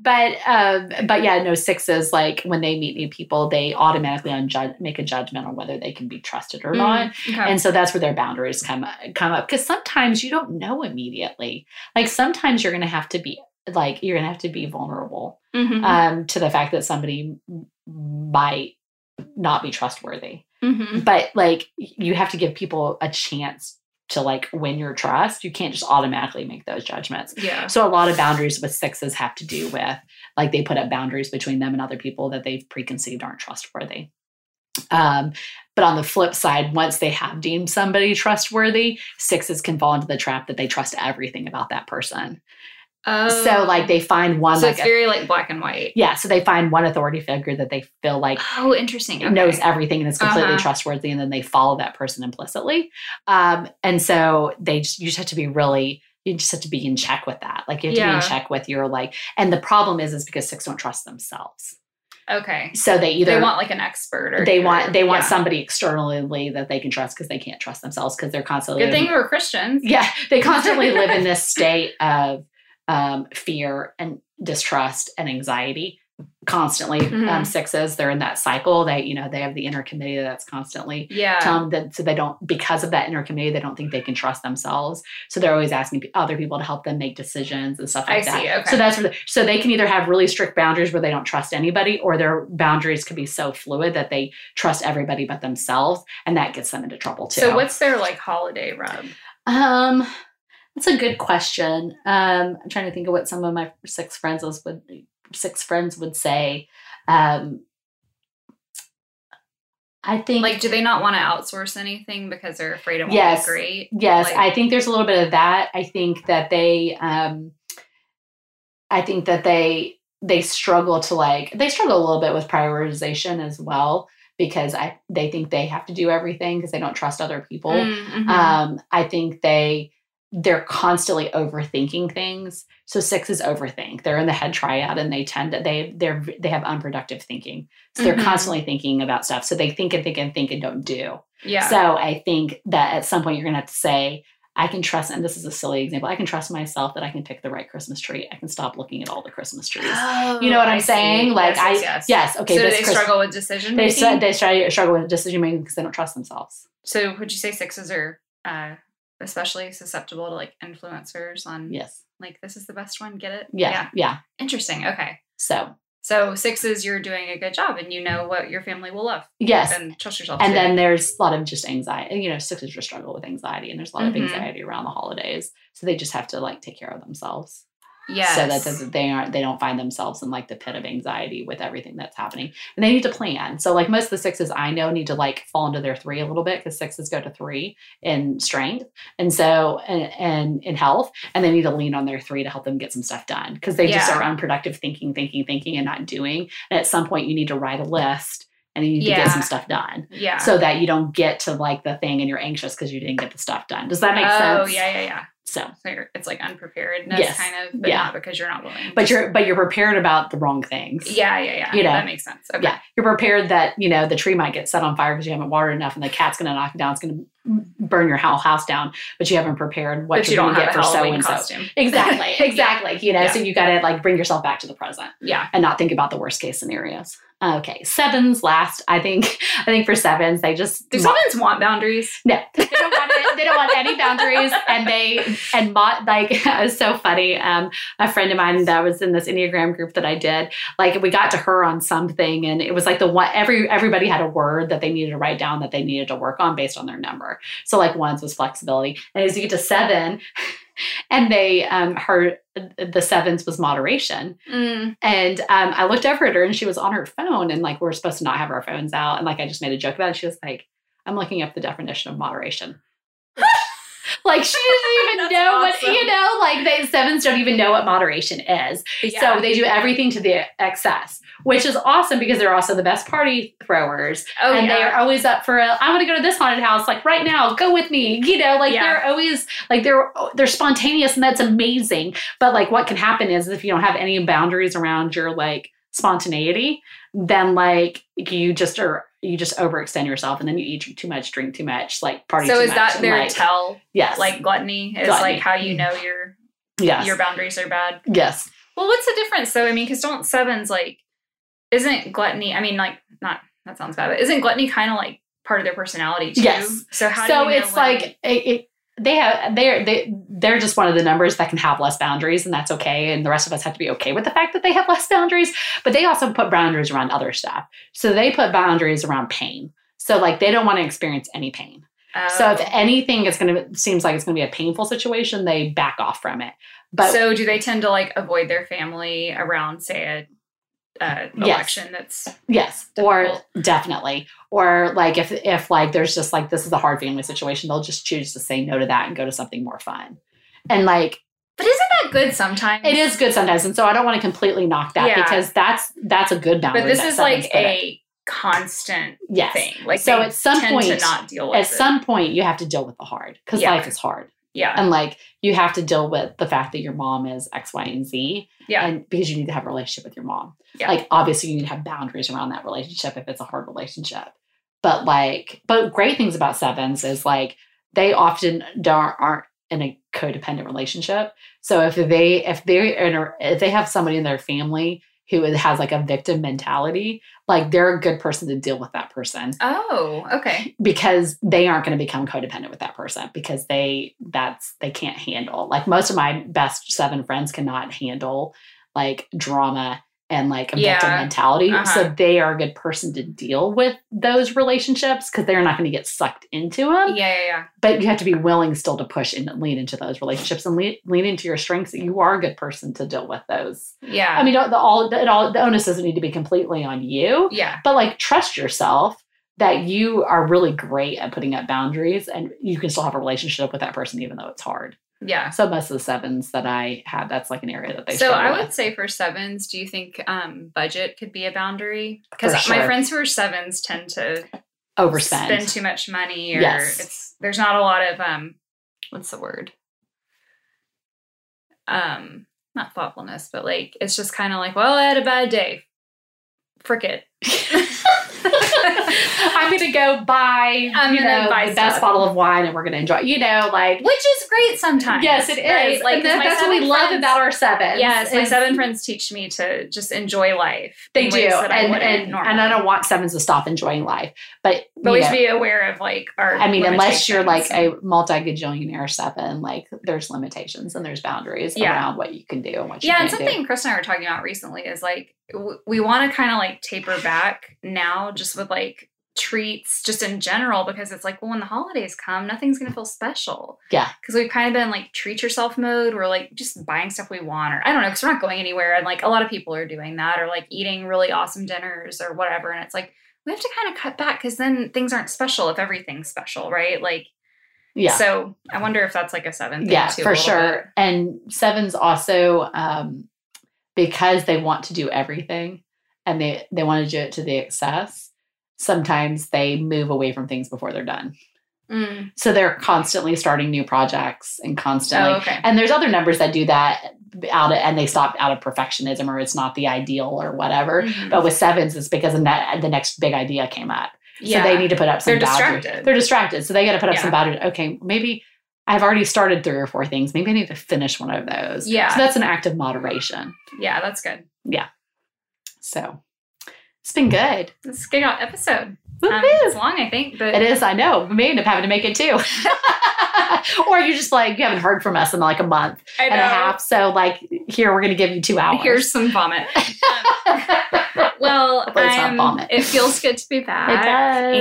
but, um, but yeah, no, sixes, like when they meet new people, they automatically unjud- make a judgment on whether they can be trusted or mm, not. Okay. And so that's where their boundaries come, come up. Because sometimes you don't know immediately. Like sometimes you're going to have to be like you're going to have to be vulnerable mm-hmm. um, to the fact that somebody might not be trustworthy. Mm-hmm. But like you have to give people a chance to like win your trust. You can't just automatically make those judgments. Yeah. So a lot of boundaries with sixes have to do with like they put up boundaries between them and other people that they've preconceived aren't trustworthy. Um, but on the flip side, once they have deemed somebody trustworthy, sixes can fall into the trap that they trust everything about that person. Oh. So like they find one. So like it's a, very like black and white. Yeah. So they find one authority figure that they feel like oh, interesting. Okay. knows everything and is completely uh-huh. trustworthy. And then they follow that person implicitly. Um, and so they just, you just have to be really, you just have to be in check with that. Like you have to yeah. be in check with your like, and the problem is, is because six don't trust themselves. Okay. So they either they want like an expert or they want they want yeah. somebody externally that they can trust because they can't trust themselves because they're constantly good thing in, we're Christians. Yeah. They constantly live in this state of um, fear and distrust and anxiety constantly. Mm-hmm. Um, sixes, they're in that cycle. They, you know, they have the inner committee that's constantly yeah. telling them that, so they don't, because of that inner committee, they don't think they can trust themselves. So they're always asking other people to help them make decisions and stuff like I that. See, okay. So that's where the, so they can either have really strict boundaries where they don't trust anybody, or their boundaries could be so fluid that they trust everybody but themselves, and that gets them into trouble too. So what's their like holiday rub? Um, that's a good question. Um, I'm trying to think of what some of my six friends would six friends would say. Um, I think like, do they not want to outsource anything because they're afraid it won't yes, be great? Yes. Like, I think there's a little bit of that. I think that they, um, I think that they, they struggle to like, they struggle a little bit with prioritization as well, because I, they think they have to do everything because they don't trust other people. Mm-hmm. Um, I think they, they're constantly overthinking things. So sixes overthink. They're in the head triad, and they tend to, they, they're, they have unproductive thinking. So they're mm-hmm. constantly thinking about stuff. So they think and think and think and don't do. Yeah. So I think that at some point you're going to have to say, I can trust, and this is a silly example, I can trust myself that I can pick the right Christmas tree. I can stop looking at all the Christmas trees. Oh, you know what I I'm see. saying? Like yes, I, yes. yes. Okay. So do they Christ- struggle with decision making? They, they struggle with decision making because they don't trust themselves. So would you say sixes are, uh, especially susceptible to like influencers on yes like this is the best one, get it? Yeah, yeah, yeah. Interesting. Okay. So so sixes, you're doing a good job and you know what your family will love. Yes. And trust yourself. And too. Then there's a lot of just anxiety. You know, sixes just struggle with anxiety, and there's a lot mm-hmm. of anxiety around the holidays. So they just have to like take care of themselves. Yes. So that, that they aren't they don't find themselves in like the pit of anxiety with everything that's happening. And they need to plan. So like most of the sixes I know need to like fall into their three a little bit, because sixes go to three in strength and so and, and in health, and they need to lean on their three to help them get some stuff done, because they yeah. just are unproductive thinking, thinking, thinking and not doing. And at some point you need to write a list and you need yeah. to get some stuff done. Yeah. So that you don't get to like the thing and you're anxious because you didn't get the stuff done. Does that make oh, sense? Oh yeah, yeah, yeah. So, so it's like unpreparedness yes. kind of, but yeah. not because you're not willing. But you're, but you're prepared about the wrong things. Yeah, yeah, yeah. You know? That makes sense. Okay. Yeah. You're prepared that, you know, the tree might get set on fire because you haven't watered enough, and the cat's going to knock it down. It's going to burn your whole house down, but you haven't prepared what but you're you going to get for Halloween so and so. Exactly. Exactly. Yeah. You know, yeah. so you got to like bring yourself back to the present. Yeah. And not think about the worst case scenarios. Okay. Sevens last. I think, I think for sevens, they just. Do sevens want boundaries? No. They don't want it. They don't want any boundaries. And they, and mo- like, it was so funny. Um, a friend of mine that was in this Enneagram group that I did, like we got to her on something, and it was like the one, every, everybody had a word that they needed to write down that they needed to work on based on their number. So like ones was flexibility. And as you get to seven, and they, um, her, the sevens was moderation. Mm. And, um, I looked over at her and she was on her phone, and like, we were supposed to not have our phones out. And like, I just made a joke about it. She was like, I'm looking up the definition of moderation. Like she doesn't even know awesome. What, you know, like they sevens don't even know what moderation is. Yeah. So they do everything to the excess, which is awesome because they're also the best party throwers. Oh, and yeah. they are always up for a, I want to go to this haunted house. Like right now, go with me. You know, like yeah. they're always like, they're, they're spontaneous, and that's amazing. But like what can happen is if you don't have any boundaries around your like spontaneity, then like you just are, you just overextend yourself, and then you eat too much, drink too much, like party so too much. So is that their like, tell? Yes. Like gluttony is gluttony. Like how you know your yes. your boundaries are bad. Yes. Well, what's the difference though? I mean, because don't sevens like, isn't gluttony, I mean like not, that sounds bad, but isn't gluttony kind of like part of their personality too? Yes. So how so do you know? So it's like, it, it, they have, they're, they, they're just one of the numbers that can have less boundaries, and that's okay. And the rest of us have to be okay with the fact that they have less boundaries, but they also put boundaries around other stuff. So they put boundaries around pain. So like they don't want to experience any pain. Oh. So if anything, it's going to, seems like it's going to be a painful situation, they back off from it. But so do they tend to like avoid their family around, say, a uh, election? Yes. That's yes, difficult. Or definitely, or like if if like there's just like this is a hard family situation, they'll just choose to say no to that and go to something more fun. And like, but isn't that good sometimes? It is good sometimes, and so I don't want to completely knock that yeah. because that's that's a good boundary. But this is like a constant yes. thing. Like so, at some point, to not deal with at it. some point, you have to deal with the hard because yeah. life is hard. Yeah. And like you have to deal with the fact that your mom is X, Y, and Z. Yeah. And because you need to have a relationship with your mom. Yeah. Like obviously you need to have boundaries around that relationship if it's a hard relationship. But like, but great things about sevens is like they often don't, aren't in a codependent relationship. So if they, if they, if they have somebody in their family who has like a victim mentality, like they're a good person to deal with that person. Oh, okay. Because they aren't going to become codependent with that person because they, that's, they can't handle. Like most of my best seven friends cannot handle like drama and like a yeah. victim mentality. Uh-huh. So they are a good person to deal with those relationships because they're not going to get sucked into them. Yeah, yeah, yeah. But you have to be willing still to push and lean into those relationships and lean, lean into your strengths. That you are a good person to deal with those. Yeah. I mean, the, all, the, all, the onus doesn't need to be completely on you. Yeah. But like trust yourself that you are really great at putting up boundaries and you can still have a relationship with that person even though it's hard. Yeah. So most of the sevens that I have, that's like an area that they So I would with. say for sevens, do you think um, budget could be a boundary? Because sure. my friends who are sevens tend to overspend, spend too much money, or yes. it's, there's not a lot of, um, what's the word? Um, not thoughtfulness, but like, it's just kind of like, well, I had a bad day. Frick it. I'm gonna go buy, I'm you know, buy the stuff. Best bottle of wine, and we're gonna enjoy. You know, like which is great sometimes. Yes, it right? is. Like that, that's what we friends, love about our sevens. Yes, my seven friends teach me to just enjoy life. They in do, ways that and I and, and I don't want sevens to stop enjoying life, but but we should be aware of like our. I mean, unless you're like a multi-gajillionaire seven, like there's limitations and there's boundaries yeah. around what you can do and what you yeah, can do. Yeah, and something Chris and I were talking about recently is like. We want to kind of like taper back now just with like treats just in general, because it's like, well, when the holidays come, nothing's going to feel special. Yeah. Because we've kind of been like treat yourself mode. We're like just buying stuff we want, or I don't know, because we're not going anywhere. And like a lot of people are doing that, or like eating really awesome dinners or whatever. And it's like, we have to kind of cut back because then things aren't special if everything's special, right? Like, yeah. So I wonder if that's like a seven thing yeah, too. Yeah, for sure. Bit. And sevens also, um, because they want to do everything and they, they want to do it to the excess, sometimes they move away from things before they're done. Mm. So they're constantly starting new projects and constantly. Oh, okay. And there's other numbers that do that out of, and they stop out of perfectionism or it's not the ideal or whatever. Mm-hmm. But with sevens, it's because of that, the next big idea came up. Yeah. So they need to put up some they're boundaries. Distracted. They're distracted. So they got to put up yeah. some boundaries. Okay, maybe I've already started three or four things. Maybe I need to finish one of those. Yeah. So that's an act of moderation. Yeah, that's good. Yeah. So it's been good. It's a good episode. It um, is. It's long, I think. But it is, I know. We may end up having to make it too. Or you're just like, you haven't heard from us in like a month and a half. So like, here, we're going to give you two hours. Here's some vomit. um, well, I'm, vomit. It feels good to be back. It does.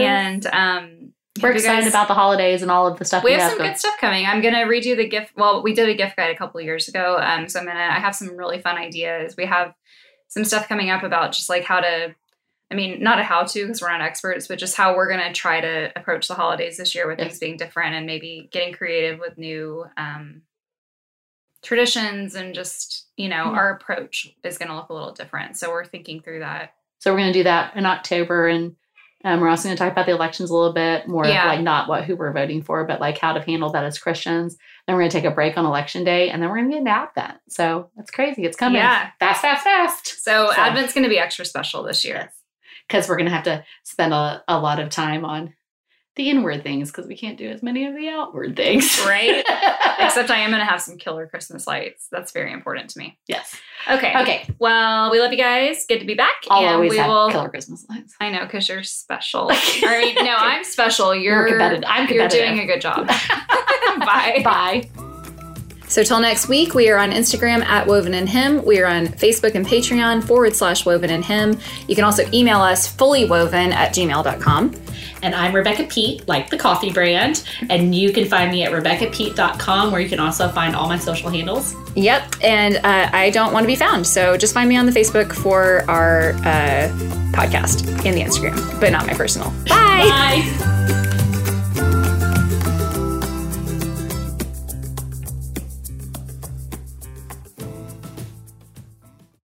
And, um, We're excited guys, about the holidays and all of the stuff. We, we have, have some going. Good stuff coming. I'm going to redo the gift. Well, we did a gift guide a couple of years ago. Um, so I'm going to, I have some really fun ideas. We have some stuff coming up about just like how to, I mean, not a how to, because we're not experts, but just how we're going to try to approach the holidays this year with yes. things being different and maybe getting creative with new um, traditions and just, you know, mm-hmm. our approach is going to look a little different. So we're thinking through that. So we're going to do that in October, and Um, we're also going to talk about the elections a little bit more, yeah. like not what who we're voting for, but like how to handle that as Christians. Then we're going to take a break on election day, and then we're going to get an Advent. So that's crazy. It's coming yeah. fast, fast, fast. So, so. Advent's going to be extra special this year because yes. we're going to have to spend a, a lot of time on the inward things because we can't do as many of the outward things. Right. Except I am going to have some killer Christmas lights. That's very important to me. Yes. Okay. Okay. Well, we love you guys. Good to be back. I'll and always we have will... killer Christmas lights. I know, because you're special. All right. No, I'm special. You're, you're competitive. I'm competitive. You're doing a good job. Bye. Bye. So till next week, we are on Instagram at Woven and Him. We are on Facebook and Patreon forward slash Woven and Him. You can also email us fullywoven at gmail dot com. And I'm Rebecca Pete, like the coffee brand. And you can find me at rebecca pete dot com, where you can also find all my social handles. Yep. And uh, I don't want to be found. So just find me on the Facebook for our uh, podcast and the Instagram, but not my personal. Bye. Bye.